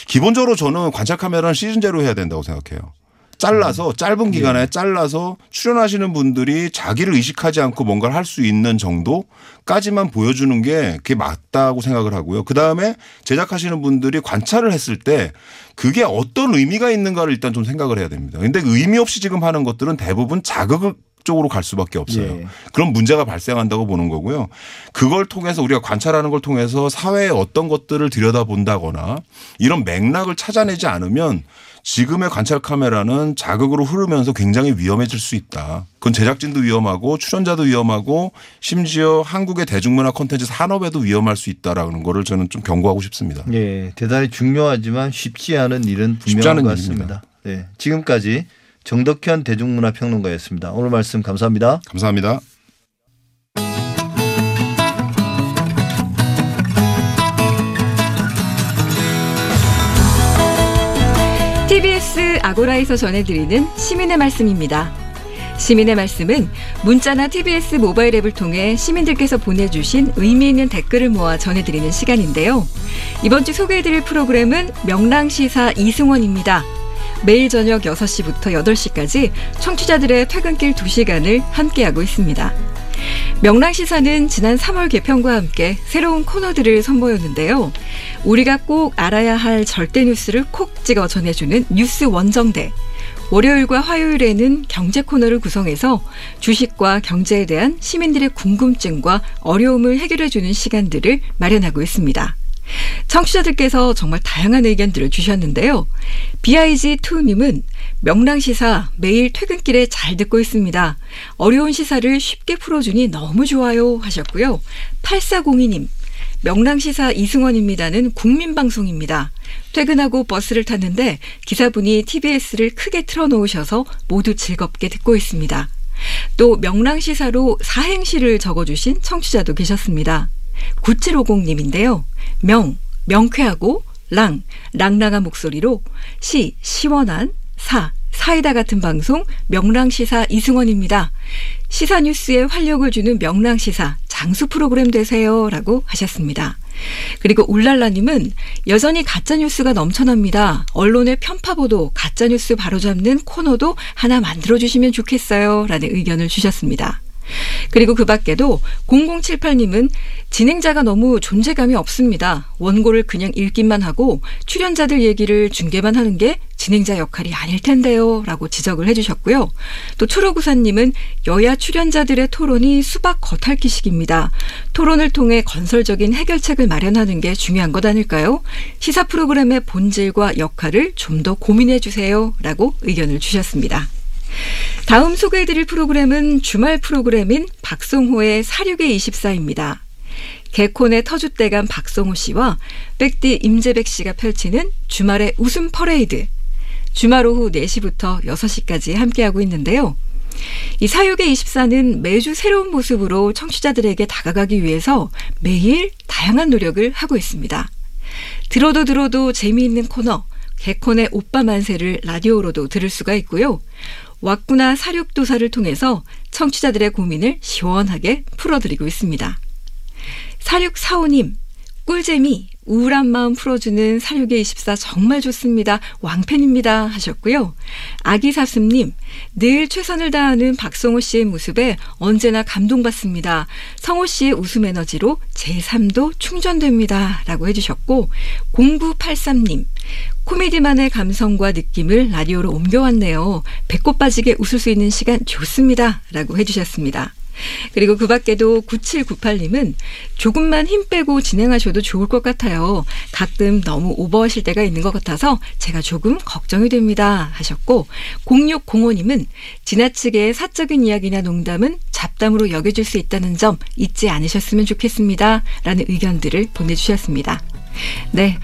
기본적으로 저는 관찰 카메라는 시즌제로 해야 된다고 생각해요. 잘라서 짧은 기간에 잘라서 출연하시는 분들이 자기를 의식하지 않고 뭔가를 할 수 있는 정도까지만 보여주는 게 그게 맞다고 생각을 하고요. 그다음에 제작하시는 분들이 관찰을 했을 때 그게 어떤 의미가 있는가를 일단 좀 생각을 해야 됩니다. 그런데 의미 없이 지금 하는 것들은 대부분 자극을 쪽으로 갈 수밖에 없어요. 그럼 문제가 발생한다고 보는 거고요. 그걸 통해서 우리가 관찰하는 걸 통해서 사회의 어떤 것들을 들여다본다거나 이런 맥락을 찾아내지 않으면 지금의 관찰 카메라는 자극으로 흐르면서 굉장히 위험해질 수 있다. 그건 제작진도 위험하고 출연자도 위험하고 심지어 한국의 대중문화 콘텐츠 산업에도 위험할 수 있다라는 거를 저는 좀 경고하고 싶습니다. 네, 대단히 중요하지만 쉽지 않은 일은 분명한 것 같습니다. 네, 지금까지 정덕현 대중문화평론가였습니다. 오늘 말씀 감사합니다. 감사합니다. TBS 아고라에서 전해드리는 시민의 말씀입니다. 시민의 말씀은 문자나 TBS 모바일 앱을 통해 시민들께서 보내주신 의미 있는 댓글을 모아 전해드리는 시간인데요. 이번 주 소개해드릴 프로그램은 명랑시사 이승원입니다. 매일 저녁 6시부터 8시까지 청취자들의 퇴근길 2시간을 함께하고 있습니다. 명랑시사는 지난 3월 개편과 함께 새로운 코너들을 선보였는데요. 우리가 꼭 알아야 할 절대 뉴스를 콕 찍어 전해주는 뉴스 원정대. 월요일과 화요일에는 경제 코너를 구성해서 주식과 경제에 대한 시민들의 궁금증과 어려움을 해결해주는 시간들을 마련하고 있습니다. 청취자들께서 정말 다양한 의견들을 주셨는데요. BIG2님은 명랑시사 매일 퇴근길에 잘 듣고 있습니다. 어려운 시사를 쉽게 풀어주니 너무 좋아요 하셨고요. 8402님 명랑시사 이승원입니다는 국민방송입니다. 퇴근하고 버스를 탔는데 기사분이 TBS를 크게 틀어놓으셔서 모두 즐겁게 듣고 있습니다. 또 명랑시사로 사행시를 적어주신 청취자도 계셨습니다. 9750님인데요. 명, 명쾌하고 랑, 랑랑한 목소리로 시, 시원한 사, 사이다 같은 방송 명랑시사 이승원입니다. 시사뉴스에 활력을 주는 명랑시사 장수 프로그램 되세요 라고 하셨습니다. 그리고 울랄라님은 여전히 가짜뉴스가 넘쳐납니다. 언론의 편파보도 가짜뉴스 바로잡는 코너도 하나 만들어주시면 좋겠어요 라는 의견을 주셨습니다. 그리고 그 밖에도 0078님은 진행자가 너무 존재감이 없습니다. 원고를 그냥 읽기만 하고 출연자들 얘기를 중계만 하는 게 진행자 역할이 아닐 텐데요 라고 지적을 해주셨고요. 또 초록우사님은 여야 출연자들의 토론이 수박 겉핥기식입니다. 토론을 통해 건설적인 해결책을 마련하는 게 중요한 것 아닐까요? 시사 프로그램의 본질과 역할을 좀 더 고민해 주세요 라고 의견을 주셨습니다. 다음 소개해드릴 프로그램은 주말 프로그램인 박송호의 사육의 24입니다. 개콘의 터줏대감 박송호 씨와 백디 임재백 씨가 펼치는 주말의 웃음 퍼레이드. 주말 오후 4시부터 6시까지 함께하고 있는데요. 이 사육의 24는 매주 새로운 모습으로 청취자들에게 다가가기 위해서 매일 다양한 노력을 하고 있습니다. 들어도 들어도 재미있는 코너 개콘의 오빠 만세를 라디오로도 들을 수가 있고요. 왔구나 사륙도사를 통해서 청취자들의 고민을 시원하게 풀어드리고 있습니다. 사륙사오님 꿀잼이 우울한 마음 풀어주는 사육의 24 정말 좋습니다. 왕팬입니다 하셨고요. 아기사슴님, 늘 최선을 다하는 박송호 씨의 모습에 언제나 감동받습니다. 성호 씨의 웃음 에너지로 제 삶도 충전됩니다 라고 해주셨고, 0983님, 코미디만의 감성과 느낌을 라디오로 옮겨왔네요. 배꼽 빠지게 웃을 수 있는 시간 좋습니다 라고 해주셨습니다. 그리고 그 밖에도 9798님은 조금만 힘 빼고 진행하셔도 좋을 것 같아요. 가끔 너무 오버하실 때가 있는 것 같아서 제가 조금 걱정이 됩니다 하셨고, 0605님은 지나치게 사적인 이야기나 농담은 잡담으로 여겨질 수 있다는 점 잊지 않으셨으면 좋겠습니다 라는 의견들을 보내주셨습니다. 네,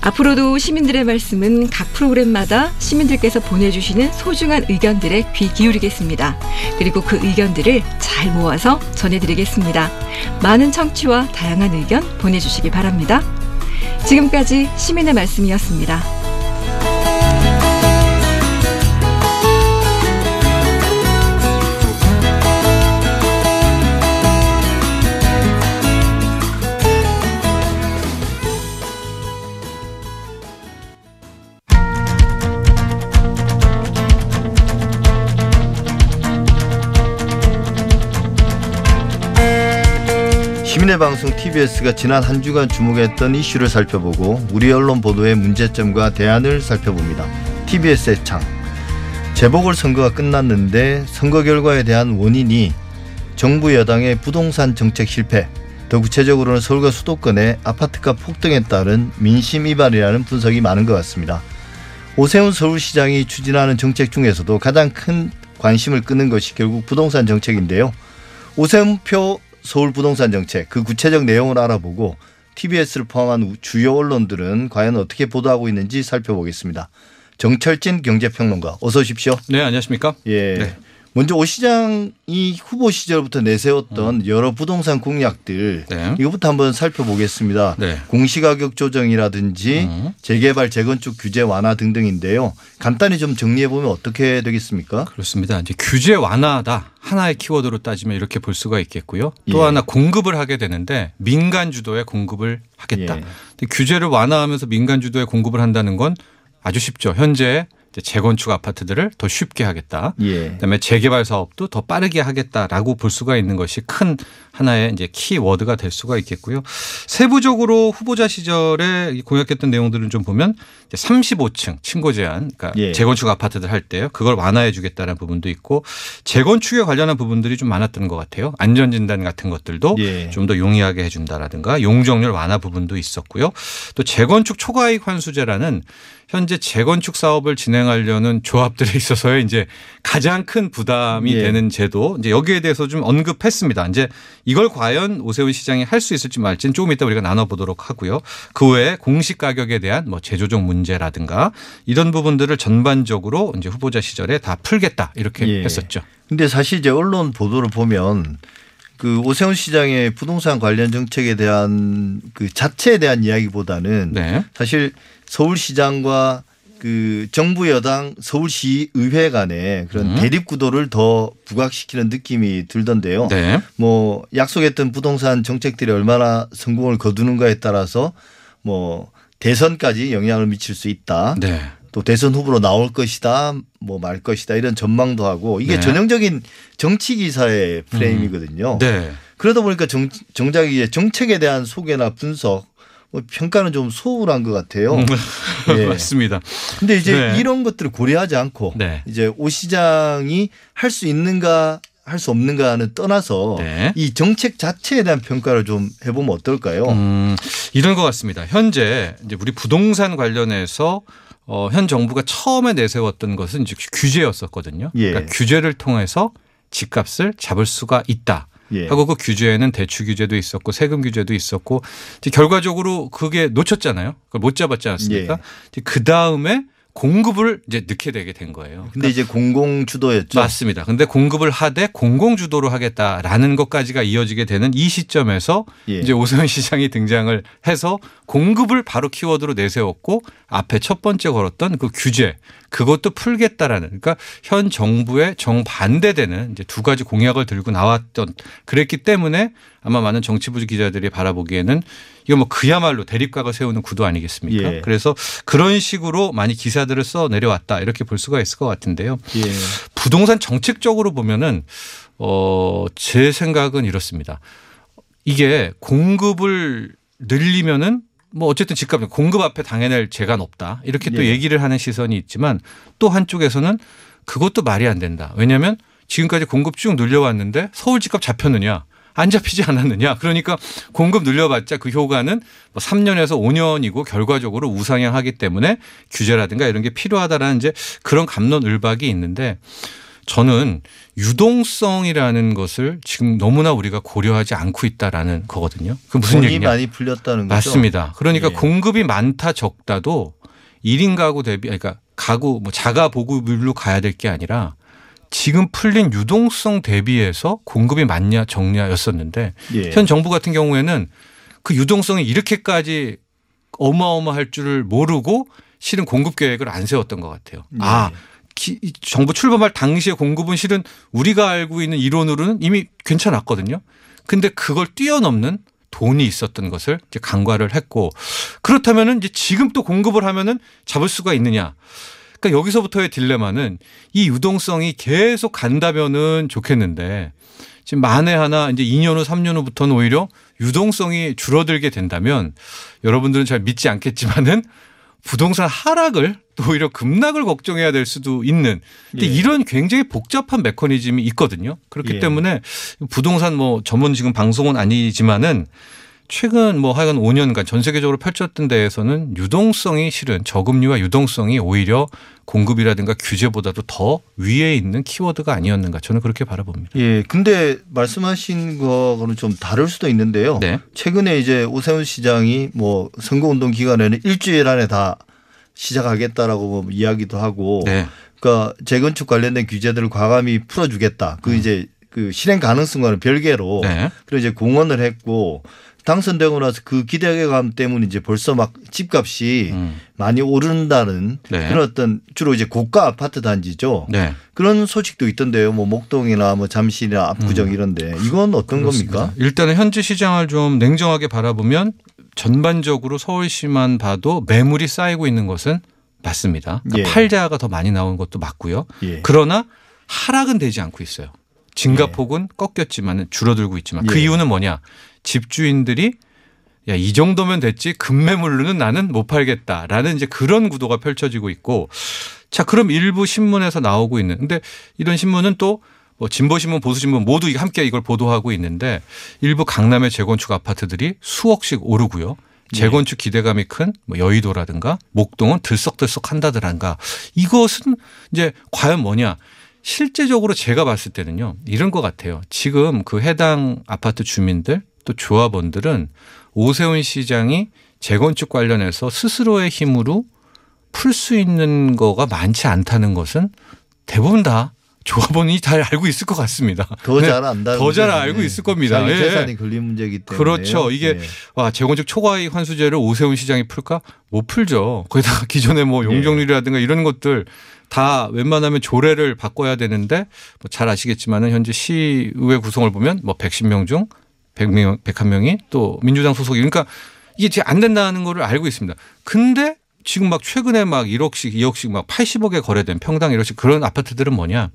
앞으로도 시민들의 말씀은 각 프로그램마다 시민들께서 보내주시는 소중한 의견들에 귀 기울이겠습니다. 그리고 그 의견들을 잘 모아서 전해드리겠습니다. 많은 청취와 다양한 의견 보내주시기 바랍니다. 지금까지 시민의 말씀이었습니다. 시민의 방송 TBS가 지난 한 주간 주목했던 이슈를 살펴보고 우리 언론 보도의 문제점과 대안을 살펴봅니다. TBS의 창. 재보궐선거가 끝났는데 선거 결과에 대한 원인이 정부 여당의 부동산 정책 실패, 더 구체적으로는 서울과 수도권의 아파트값 폭등에 따른 민심 이발이라는 분석이 많은 것 같습니다. 오세훈 서울시장이 추진하는 정책 중에서도 가장 큰 관심을 끄는 것이 결국 부동산 정책인데요. 오세훈표 서울 부동산 정책, 그 구체적 내용을 알아보고 TBS를 포함한 주요 언론들은 과연 어떻게 보도하고 있는지 살펴보겠습니다. 정철진 경제평론가, 어서 오십시오. 네, 안녕하십니까. 예, 네. 먼저 오 시장이 후보 시절부터 내세웠던 여러 부동산 공약들, 네, 이것부터 한번 살펴보겠습니다. 네. 공시가격 조정이라든지 재개발, 재건축 규제 완화 등등인데요. 간단히 좀 정리해보면 어떻게 되겠습니까? 그렇습니다. 이제 규제 완화다, 하나의 키워드로 따지면 이렇게 볼 수가 있겠고요. 또 예, 하나 공급을 하게 되는데 민간 주도의 공급을 하겠다. 예. 근데 규제를 완화하면서 민간 주도의 공급을 한다는 건 아주 쉽죠. 현재 재건축 아파트들을 더 쉽게 하겠다. 예. 그다음에 재개발 사업도 더 빠르게 하겠다라고 볼 수가 있는 것이 큰 하나의 이제 키워드가 될 수가 있겠고요. 세부적으로 후보자 시절에 공약했던 내용들은 좀 보면 35층 층고 제한, 그러니까 예, 재건축 아파트들 할 때요, 그걸 완화해 주겠다는 부분도 있고, 재건축에 관련한 부분들이 좀 많았던 것 같아요. 안전진단 같은 것들도 예, 좀 더 용이하게 해 준다라든가 용적률 완화 부분도 있었고요. 또 재건축 초과이익 환수제라는 현재 재건축 사업을 진행하려는 조합들에 있어서의 이제 가장 큰 부담이 예, 되는 제도, 이제 여기에 대해서 좀 언급했습니다. 이제 이걸 과연 오세훈 시장이 할 수 있을지 말지는 조금 이따 우리가 나눠보도록 하고요. 그 외에 공시 가격에 대한 뭐 재조정 문제라든가 이런 부분들을 전반적으로 이제 후보자 시절에 다 풀겠다 이렇게 예, 했었죠. 근데 사실 이제 언론 보도를 보면 그 오세훈 시장의 부동산 관련 정책에 대한 그 자체에 대한 이야기보다는 네, 사실 서울시장과 그 정부 여당 서울시 의회 간의 그런 대립 구도를 더 부각시키는 느낌이 들던데요. 네. 뭐 약속했던 부동산 정책들이 얼마나 성공을 거두는가에 따라서 뭐 대선까지 영향을 미칠 수 있다. 네. 또 대선 후보로 나올 것이다, 뭐 말 것이다 이런 전망도 하고, 이게 네, 전형적인 정치 기사의 프레임이거든요. 네. 그러다 보니까 정작 이제 정책에 대한 소개나 분석, 평가는 좀 소홀한 것 같아요. 네. 맞습니다. 근데 이제 네, 이런 것들을 고려하지 않고 네, 이제 오 시장이 할 수 있는가 할 수 없는가는 떠나서 네, 이 정책 자체에 대한 평가를 좀 해보면 어떨까요? 이런 것 같습니다. 현재 이제 우리 부동산 관련해서 현 정부가 처음에 내세웠던 것은 이제 규제였었거든요. 예. 그러니까 규제를 통해서 집값을 잡을 수가 있다 예, 하고, 그 규제에는 대출 규제도 있었고 세금 규제도 있었고, 이제 결과적으로 그게 놓쳤잖아요. 그걸 못 잡았지 않습니까? 예. 그다음에 공급을 이제 늦게 되게 된 거예요. 근데 그러니까 이제 공공 주도였죠. 맞습니다. 근데 공급을 하되 공공 주도로 하겠다라는 것까지가 이어지게 되는 이 시점에서 예, 이제 오세훈 시장이 등장을 해서 공급을 바로 키워드로 내세웠고, 앞에 첫 번째 걸었던 그 규제, 그것도 풀겠다라는, 그러니까 현 정부의 정반대되는 이제 두 가지 공약을 들고 나왔던, 그랬기 때문에 아마 많은 정치부 기자들이 바라보기에는 이거 뭐 그야말로 대립각을 세우는 구도 아니겠습니까? 예. 그래서 그런 식으로 많이 기사들을 써 내려왔다 이렇게 볼 수가 있을 것 같은데요. 예. 부동산 정책적으로 보면은 제 생각은 이렇습니다. 이게 공급을 늘리면은 뭐 어쨌든 집값 공급 앞에 당해낼 재간 없다 이렇게 또 예. 얘기를 하는 시선이 있지만 또 한쪽에서는 그것도 말이 안 된다. 왜냐하면 지금까지 공급 쭉 늘려왔는데 서울 집값 잡혔느냐 안 잡히지 않았느냐. 그러니까 공급 늘려봤자 그 효과는 뭐 3년에서 5년이고 결과적으로 우상향하기 때문에 규제라든가 이런 게 필요하다라는 이제 그런 갑론을박이 있는데 저는 유동성이라는 것을 지금 너무나 우리가 고려하지 않고 있다라는 거거든요. 그 무슨 돈이 얘기냐? 많이 풀렸다는 거죠. 맞습니다. 그러니까 예. 공급이 많다 적다도 1인 가구 대비 그러니까 가구 뭐 자가 보급률로 가야 될 게 아니라 지금 풀린 유동성 대비해서 공급이 많냐 적냐였었는데 예. 현 정부 같은 경우에는 그 유동성이 이렇게까지 어마어마할 줄을 모르고 실은 공급 계획을 안 세웠던 것 같아요. 예. 아. 정부 출범할 당시의 공급은 실은 우리가 알고 있는 이론으로는 이미 괜찮았거든요. 근데 그걸 뛰어넘는 돈이 있었던 것을 이제 간과를 했고 그렇다면은 이제 지금 또 공급을 하면은 잡을 수가 있느냐. 그러니까 여기서부터의 딜레마는 이 유동성이 계속 간다면은 좋겠는데 지금 만에 하나 이제 2년 후 3년 후부터는 오히려 유동성이 줄어들게 된다면 여러분들은 잘 믿지 않겠지만은 부동산 하락을 또 오히려 급락을 걱정해야 될 수도 있는 근데 예. 이런 굉장히 복잡한 메커니즘이 있거든요. 그렇기 예. 때문에 부동산 뭐 전문 지금 방송은 아니지만은 최근 뭐 하여간 5년간 전 세계적으로 펼쳤던 데에서는 유동성이 실은 저금리와 유동성이 오히려 공급이라든가 규제보다도 더 위에 있는 키워드가 아니었는가 저는 그렇게 바라봅니다. 예. 근데 말씀하신 거는 좀 다를 수도 있는데요. 네. 최근에 이제 오세훈 시장이 뭐 선거운동 기간에는 일주일 안에 다 시작하겠다라고 뭐 이야기도 하고 네. 그러니까 재건축 관련된 규제들을 과감히 풀어주겠다. 그 이제 그 실행 가능성과는 별개로 네. 그리고 이제 공언을 했고 당선되고 나서 그 기대감 때문에 이제 벌써 막 집값이 많이 오른다는 네. 그런 어떤 주로 이제 고가 아파트 단지죠. 네. 그런 소식도 있던데요. 뭐 목동이나 뭐 잠실이나 압구정 이런데 이건 어떤 그렇습니다. 겁니까? 일단은 현지 시장을 좀 냉정하게 바라보면 전반적으로 서울시만 봐도 매물이 쌓이고 있는 것은 맞습니다. 그러니까 예. 팔자가 더 많이 나온 것도 맞고요. 예. 그러나 하락은 되지 않고 있어요. 증가폭은 예. 꺾였지만 줄어들고 있지만 그 예. 이유는 뭐냐. 집주인들이 야, 이 정도면 됐지 급매물로는 나는 못 팔겠다라는 이제 그런 구도가 펼쳐지고 있고 자 그럼 일부 신문에서 나오고 있는 근데 이런 신문은 또 뭐 진보신문 보수신문 모두 함께 이걸 보도하고 있는데 일부 강남의 재건축 아파트들이 수억씩 오르고요. 재건축 기대감이 큰 뭐 여의도라든가 목동은 들썩들썩 한다든가 이것은 이제 과연 뭐냐. 실제적으로 제가 봤을 때는요. 이런 것 같아요. 지금 그 해당 아파트 주민들 또 조합원들은 오세훈 시장이 재건축 관련해서 스스로의 힘으로 풀 수 있는 거가 많지 않다는 것은 대부분 다 조합원이 잘 알고 있을 것 같습니다. 더 잘 안다는 더 잘 알고 있을 겁니다. 자기 재산이 걸린 문제이기 때문에. 그렇죠. 이게 네. 와 재건축 초과이익 환수제를 오세훈 시장이 풀까? 못 풀죠. 거기다가 기존에 뭐 용적률이라든가 이런 것들 다 웬만하면 조례를 바꿔야 되는데 뭐 잘 아시겠지만은 현재 시의회 구성을 보면 뭐 110명 중 101명이 또 민주당 소속이 그러니까 이게 지금 안 된다는 걸 알고 있습니다. 근데 지금 막 최근에 막 1억씩 2억씩 막 80억에 거래된 평당 1억씩 그런 아파트들은 뭐냐.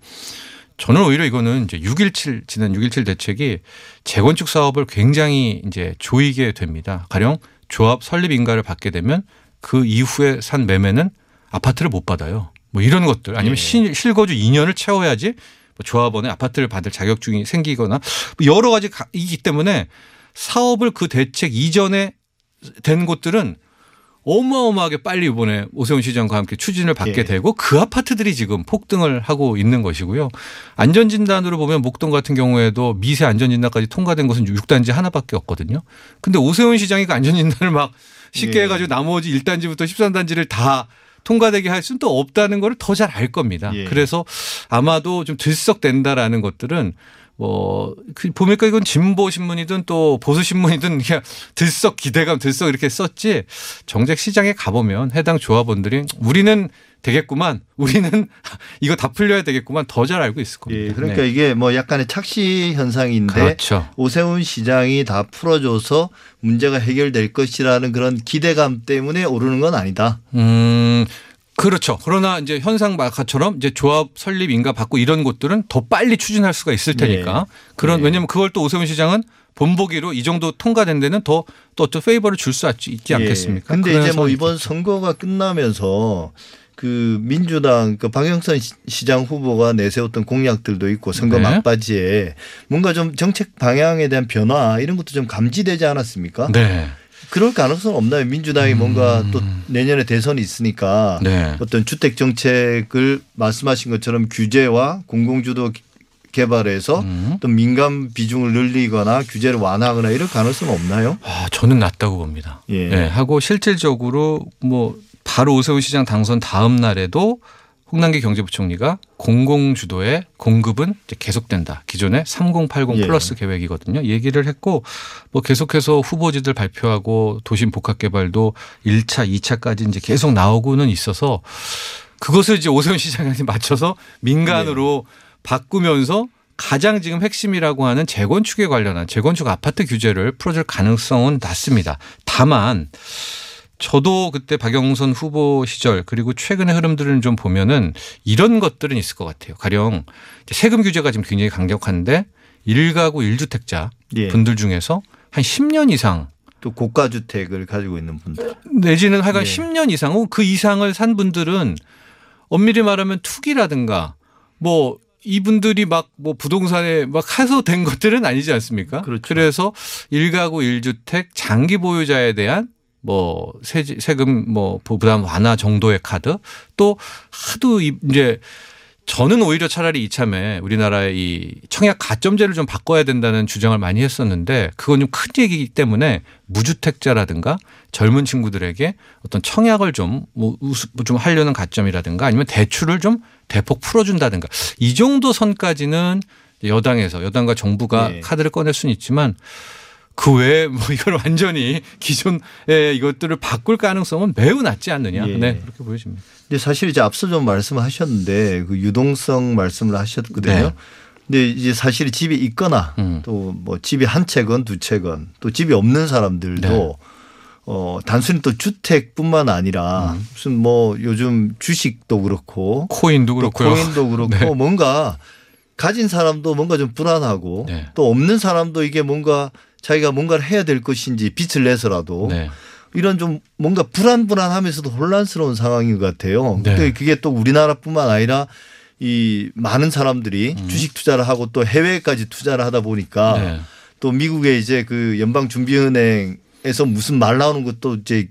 저는 오히려 이거는 이제 6.17 지난 6.17 대책이 재건축 사업을 굉장히 이제 조이게 됩니다. 가령 조합 설립 인가를 받게 되면 그 이후에 산 매매는 아파트를 못 받아요. 뭐 이런 것들 아니면 예. 실거주 2년을 채워야지 조합원의 아파트를 받을 자격증이 생기거나 여러 가지이기 때문에 사업을 그 대책 이전에 된 곳들은 어마어마하게 빨리 이번에 오세훈 시장과 함께 추진을 받게 예. 되고 그 아파트들이 지금 폭등을 하고 있는 것이고요. 안전진단으로 보면 목동 같은 경우에도 미세 안전진단까지 통과된 곳은 6단지 하나밖에 없거든요. 근데 오세훈 시장이 그 안전진단을 막 쉽게 예. 해가지고 나머지 1단지부터 13단지를 다 통과되게 할 수는 또 없다는 걸 더 잘 알 겁니다. 예. 그래서 아마도 좀 들썩댄다라는 것들은 뭐 보니까 이건 진보 신문이든 또 보수 신문이든 그냥 들썩 기대감 들썩 이렇게 썼지 정작 시장에 가보면 해당 조합원들이 우리는 되겠구만. 우리는 이거 다 풀려야 되겠구만. 더 잘 알고 있을 겁니다. 예, 그러니까 네. 이게 뭐 약간의 착시 현상인데 그렇죠. 오세훈 시장이 다 풀어줘서 문제가 해결될 것이라는 그런 기대감 때문에 오르는 건 아니다. 그렇죠. 그러나 이제 현상 마카처럼 이제 조합 설립 인가 받고 이런 곳들은 더 빨리 추진할 수가 있을 테니까. 네. 그런 네. 왜냐하면 그걸 또 오세훈 시장은 본보기로 이 정도 통과된 데는 또 페이버를 줄 수 있지 않겠습니까? 그런데 예. 이제 뭐 이번 선거가 끝나면서 그 민주당 그 박영선 시장 후보가 내세웠던 공약들도 있고 선거 네. 막바지에 뭔가 좀 정책 방향에 대한 변화 이런 것도 좀 감지되지 않았습니까? 네. 그럴 가능성은 없나요? 민주당이 뭔가 또 내년에 대선이 있으니까 네. 어떤 주택 정책을 말씀하신 것처럼 규제와 공공주도 개발해서 또 민간 비중을 늘리거나 규제를 완화하거나 이럴 가능성은 없나요? 아, 저는 낮다고 봅니다. 예. 네, 하고 실질적으로 뭐 바로 오세훈 시장 당선 다음 날에도 홍남기 경제부총리가 공공주도의 공급은 이제 계속된다. 기존의 3080 플러스 예. 계획이거든요. 얘기를 했고 뭐 계속해서 후보지들 발표하고 도심 복합개발도 1차, 2차까지 이제 계속 나오고는 있어서 그것을 이제 오세훈 시장에 맞춰서 민간으로 예. 바꾸면서 가장 지금 핵심이라고 하는 재건축에 관련한 재건축 아파트 규제를 풀어줄 가능성은 낮습니다. 다만 저도 그때 박영선 후보 시절 그리고 최근의 흐름들을 좀 보면은 이런 것들은 있을 것 같아요. 가령 세금 규제가 지금 굉장히 강력한데 1가구 1주택자 예. 분들 중에서 한 10년 이상 또 고가주택을 가지고 있는 분들 내지는 하여간 예. 10년 이상 후 그 이상을 산 분들은 엄밀히 말하면 투기라든가 뭐 이분들이 막 뭐 부동산에 막 하소된 것들은 아니지 않습니까? 그렇죠. 그래서 1가구 1주택 장기 보유자에 대한 뭐 세금 뭐 부담 완화 정도의 카드 또 하도 이제 저는 오히려 차라리 이참에 우리나라의 이 청약 가점제를 좀 바꿔야 된다는 주장을 많이 했었는데 그건 좀 큰 얘기이기 때문에 무주택자라든가 젊은 친구들에게 어떤 청약을 좀 뭐 좀 하려는 가점이라든가 아니면 대출을 좀 대폭 풀어준다든가 이 정도 선까지는 여당과 정부가 네. 카드를 꺼낼 수는 있지만 그 외에 뭐 이걸 완전히 기존의 이것들을 바꿀 가능성은 매우 낮지 않느냐. 예. 네, 그렇게 보여집니다. 근데 사실 이제 앞서 좀 말씀하셨는데 그 유동성 말씀을 하셨거든요. 네. 근데 이제 사실 집이 있거나 또 뭐 집이 한 채건 두 채건 또 집이 없는 사람들도 네. 단순히 또 주택뿐만 아니라 무슨 뭐 요즘 주식도 그렇고 코인도 그렇고 네. 뭔가 가진 사람도 뭔가 좀 불안하고 네. 또 없는 사람도 이게 뭔가 자기가 뭔가를 해야 될 것인지 빚을 내서라도 네. 이런 좀 뭔가 불안하면서도 혼란스러운 상황인 것 같아요. 네. 근데 그게 또 우리나라뿐만 아니라 이 많은 사람들이 주식 투자를 하고 또 해외까지 투자를 하다 보니까 네. 또 미국의 이제 그 연방준비은행에서 무슨 말 나오는 것도 이제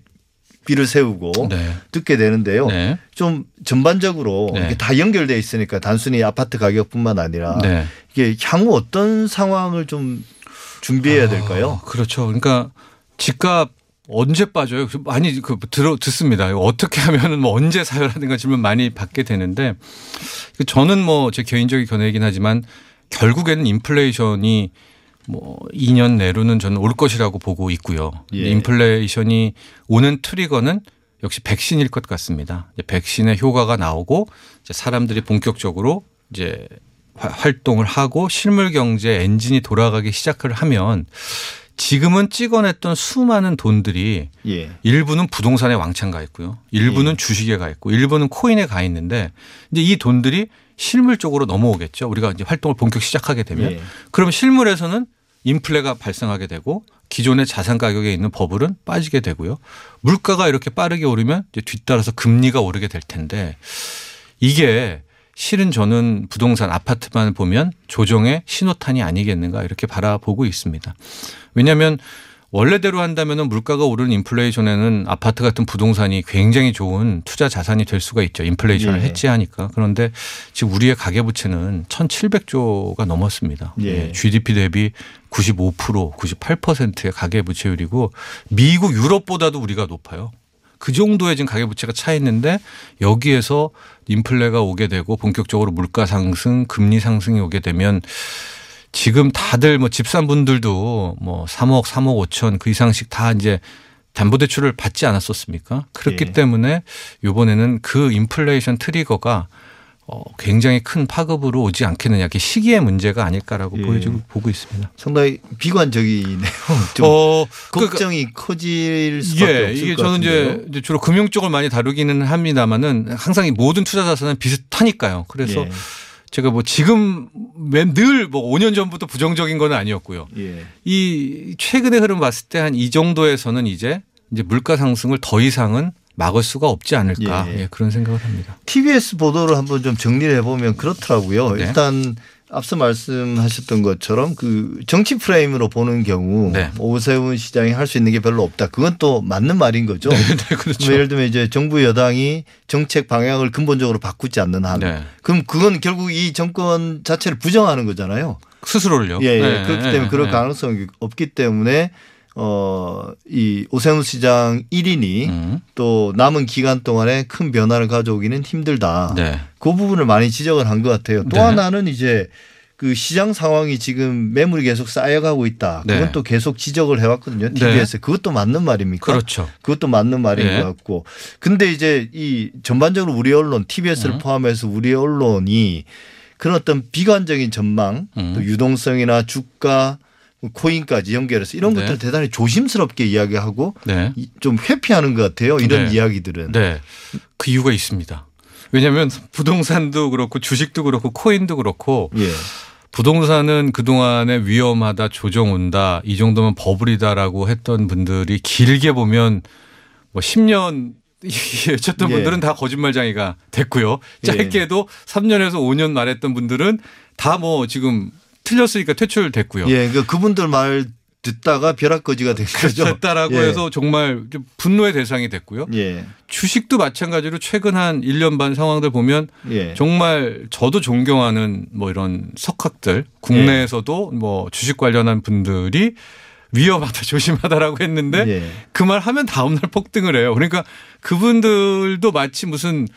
귀를 세우고 네. 듣게 되는데요. 네. 좀 전반적으로 네. 이게 다 연결되어 있으니까 단순히 아파트 가격뿐만 아니라 네. 이게 향후 어떤 상황을 좀 준비해야 될까요? 그렇죠. 그러니까 집값 언제 빠져요? 많이 듣습니다. 어떻게 하면 뭐 언제 사요라든가 질문 많이 받게 되는데 저는 뭐 제 개인적인 견해이긴 하지만 결국에는 인플레이션이 뭐 2년 내로는 저는 올 것이라고 보고 있고요. 예. 인플레이션이 오는 트리거는 역시 백신일 것 같습니다. 백신의 효과가 나오고 이제 사람들이 본격적으로 이제 활동을 하고 실물 경제 엔진이 돌아가기 시작을 하면 지금은 찍어냈던 수많은 돈들이 예. 일부는 부동산에 왕창 가 있고요. 일부는 예. 주식에 가 있고 일부는 코인에 가 있는데 이제 이 돈들이 실물 쪽으로 넘어오겠죠. 우리가 이제 활동을 본격 시작하게 되면. 예. 그럼 실물에서는 인플레가 발생하게 되고 기존의 자산 가격에 있는 버블은 빠지게 되고요. 물가가 이렇게 빠르게 오르면 이제 뒤따라서 금리가 오르게 될 텐데 이게 실은 저는 부동산 아파트만 보면 조정의 신호탄이 아니겠는가 이렇게 바라보고 있습니다. 왜냐하면 원래대로 한다면 물가가 오르는 인플레이션에는 아파트 같은 부동산이 굉장히 좋은 투자 자산이 될 수가 있죠. 인플레이션을 예. 해지하니까. 그런데 지금 우리의 가계부채는 1,700조가 넘었습니다. 예. GDP 대비 95%, 98%의 가계부채율이고 미국, 유럽보다도 우리가 높아요. 그 정도의 지금 가계부채가 차 있는데 여기에서 인플레가 오게 되고 본격적으로 물가 상승, 금리 상승이 오게 되면 지금 다들 뭐 집산 분들도 뭐 3억, 3억 5천 그 이상씩 다 이제 담보대출을 받지 않았었습니까? 그렇기 때문에 이번에는 그 인플레이션 트리거가 굉장히 큰 파급으로 오지 않겠느냐. 이게 시기의 문제가 아닐까라고 보고 있습니다. 상당히 비관적이네요. 좀 걱정이 커질 수밖에 없을 이게 것 저는 같은데요. 이제 주로 금융 쪽을 많이 다루기는 합니다만은 항상 이 모든 투자 자산은 비슷하니까요. 그래서 제가 뭐 지금 늘 뭐 5년 전부터 부정적인 건 아니었고요. 이 최근의 흐름 봤을 때 한 이 정도에서는 이제 물가 상승을 더 이상은 막을 수가 없지 않을까 그런 생각을 합니다. TBS 보도를 한번 좀 정리를 해보면 그렇더라고요. 네. 일단 앞서 말씀하셨던 것처럼 그 정치 프레임으로 보는 경우 오세훈 시장이 할 수 있는 게 별로 없다. 그건 또 맞는 말인 거죠. 그렇죠. 예를 들면 이제 정부 여당이 정책 방향을 근본적으로 바꾸지 않는 한 그럼 그건 결국 이 정권 자체를 부정하는 거잖아요. 스스로를요. 그렇기 때문에 그럴 가능성이 없기 때문에 이 오세훈 시장 1인이 또 남은 기간 동안에 큰 변화를 가져오기는 힘들다. 그 부분을 많이 지적을 한 것 같아요. 또 하나는 이제 그 시장 상황이 지금 매물이 계속 쌓여가고 있다. 그건 또 계속 지적을 해왔거든요. TBS에. 그것도 맞는 말입니까? 그렇죠. 그것도 맞는 말인 것 같고. 근데 이제 이 전반적으로 우리 언론, TBS를 포함해서 우리 언론이 그런 어떤 비관적인 전망, 또 유동성이나 주가 코인까지 연결해서 이런 것들을 대단히 조심스럽게 이야기하고 좀 회피하는 것 같아요. 이런 이야기들은. 그 이유가 있습니다. 왜냐하면 부동산도 그렇고 주식도 그렇고 코인도 그렇고 부동산은 그동안에 위험하다, 조정 온다, 이 정도면 버블이다라고 했던 분들이 길게 보면 뭐 10년 예쳤던 분들은 다 거짓말쟁이가 됐고요. 짧게도 3년에서 5년 말했던 분들은 다 뭐 지금 틀렸으니까 퇴출됐고요. 그러니까 그분들 말 듣다가 벼락거지가 된 거죠. 됐다라고 해서 정말 좀 분노의 대상이 됐고요. 주식도 마찬가지로 최근 한 1년 반 상황들 보면 정말 저도 존경하는 뭐 이런 석학들 국내에서도 뭐 주식 관련한 분들이 위험하다 조심하다라고 했는데 그 말 하면 다음 날 폭등을 해요. 그러니까 그분들도 마치 무슨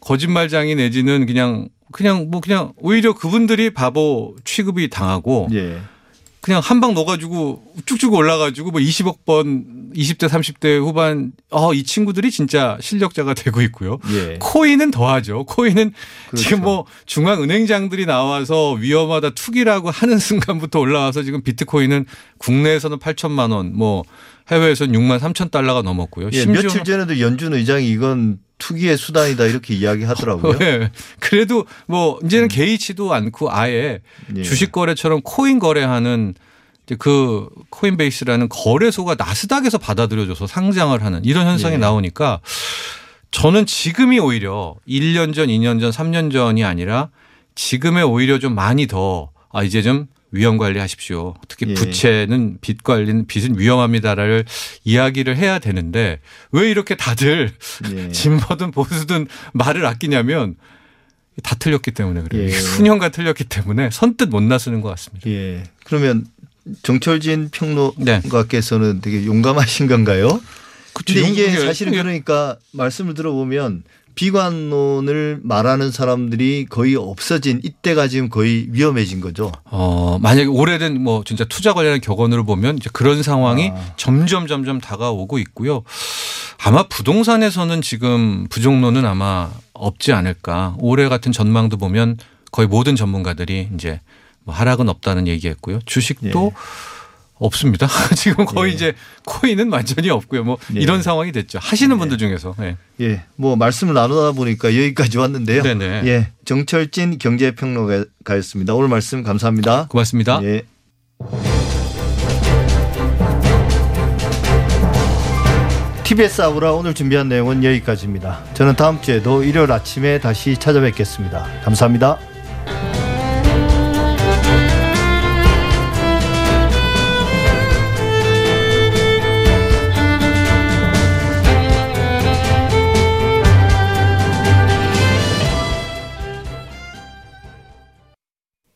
거짓말장이 내지는 그냥 오히려 그분들이 바보 취급이 당하고 그냥 한방 넣어가지고 쭉쭉 올라가지고 뭐 20억 번 20대 30대 후반 이 친구들이 진짜 실력자가 되고 있고요. 코인은 더하죠. 코인은 그렇죠. 지금 뭐 중앙은행장들이 나와서 위험하다 투기라고 하는 순간부터 올라와서 지금 비트코인은 국내에서는 8천만 원 뭐 해외에서는 6만 3천 달러가 넘었고요. 며칠 전에도 연준 의장이 이건 투기의 수단이다 이렇게 이야기하더라고요. 그래도 뭐 이제는 개의치도 않고 아예 주식 거래처럼 코인 거래하는 그 코인베이스라는 거래소가 나스닥에서 받아들여줘서 상장을 하는 이런 현상이 나오니까 저는 지금이 오히려 1년 전, 2년 전, 3년 전이 아니라 지금에 오히려 좀 많이 더 이제 좀 위험 관리하십시오. 특히 부채는 빚 관리는 빚은 위험합니다를 이야기를 해야 되는데 왜 이렇게 다들 진보든 보수든 말을 아끼냐면 다 틀렸기 때문에 그래요. 수년간 틀렸기 때문에 선뜻 못 나서는 것 같습니다. 그러면 정철진 평론가께서는 되게 용감하신 건가요? 근데 이게 사실은 그러니까 말씀을 들어보면 비관론을 말하는 사람들이 거의 없어진 이때가 지금 거의 위험해진 거죠. 만약에 오래된 뭐 진짜 투자 관련한 격언으로 보면 이제 그런 상황이 점점 다가오고 있고요. 아마 부동산에서는 지금 부정론은 아마 없지 않을까. 올해 같은 전망도 보면 거의 모든 전문가들이 이제 뭐 하락은 없다는 얘기했고요. 주식도 없습니다. 지금 거의 이제 코인은 완전히 없고요. 뭐 이런 상황이 됐죠. 하시는 분들 중에서. 뭐 말씀을 나누다 보니까 여기까지 왔는데요. 정철진 경제평론가였습니다. 오늘 말씀 감사합니다. 고맙습니다. TBS 아고라 오늘 준비한 내용은 여기까지입니다. 저는 다음 주에도 일요일 아침에 다시 찾아뵙겠습니다. 감사합니다.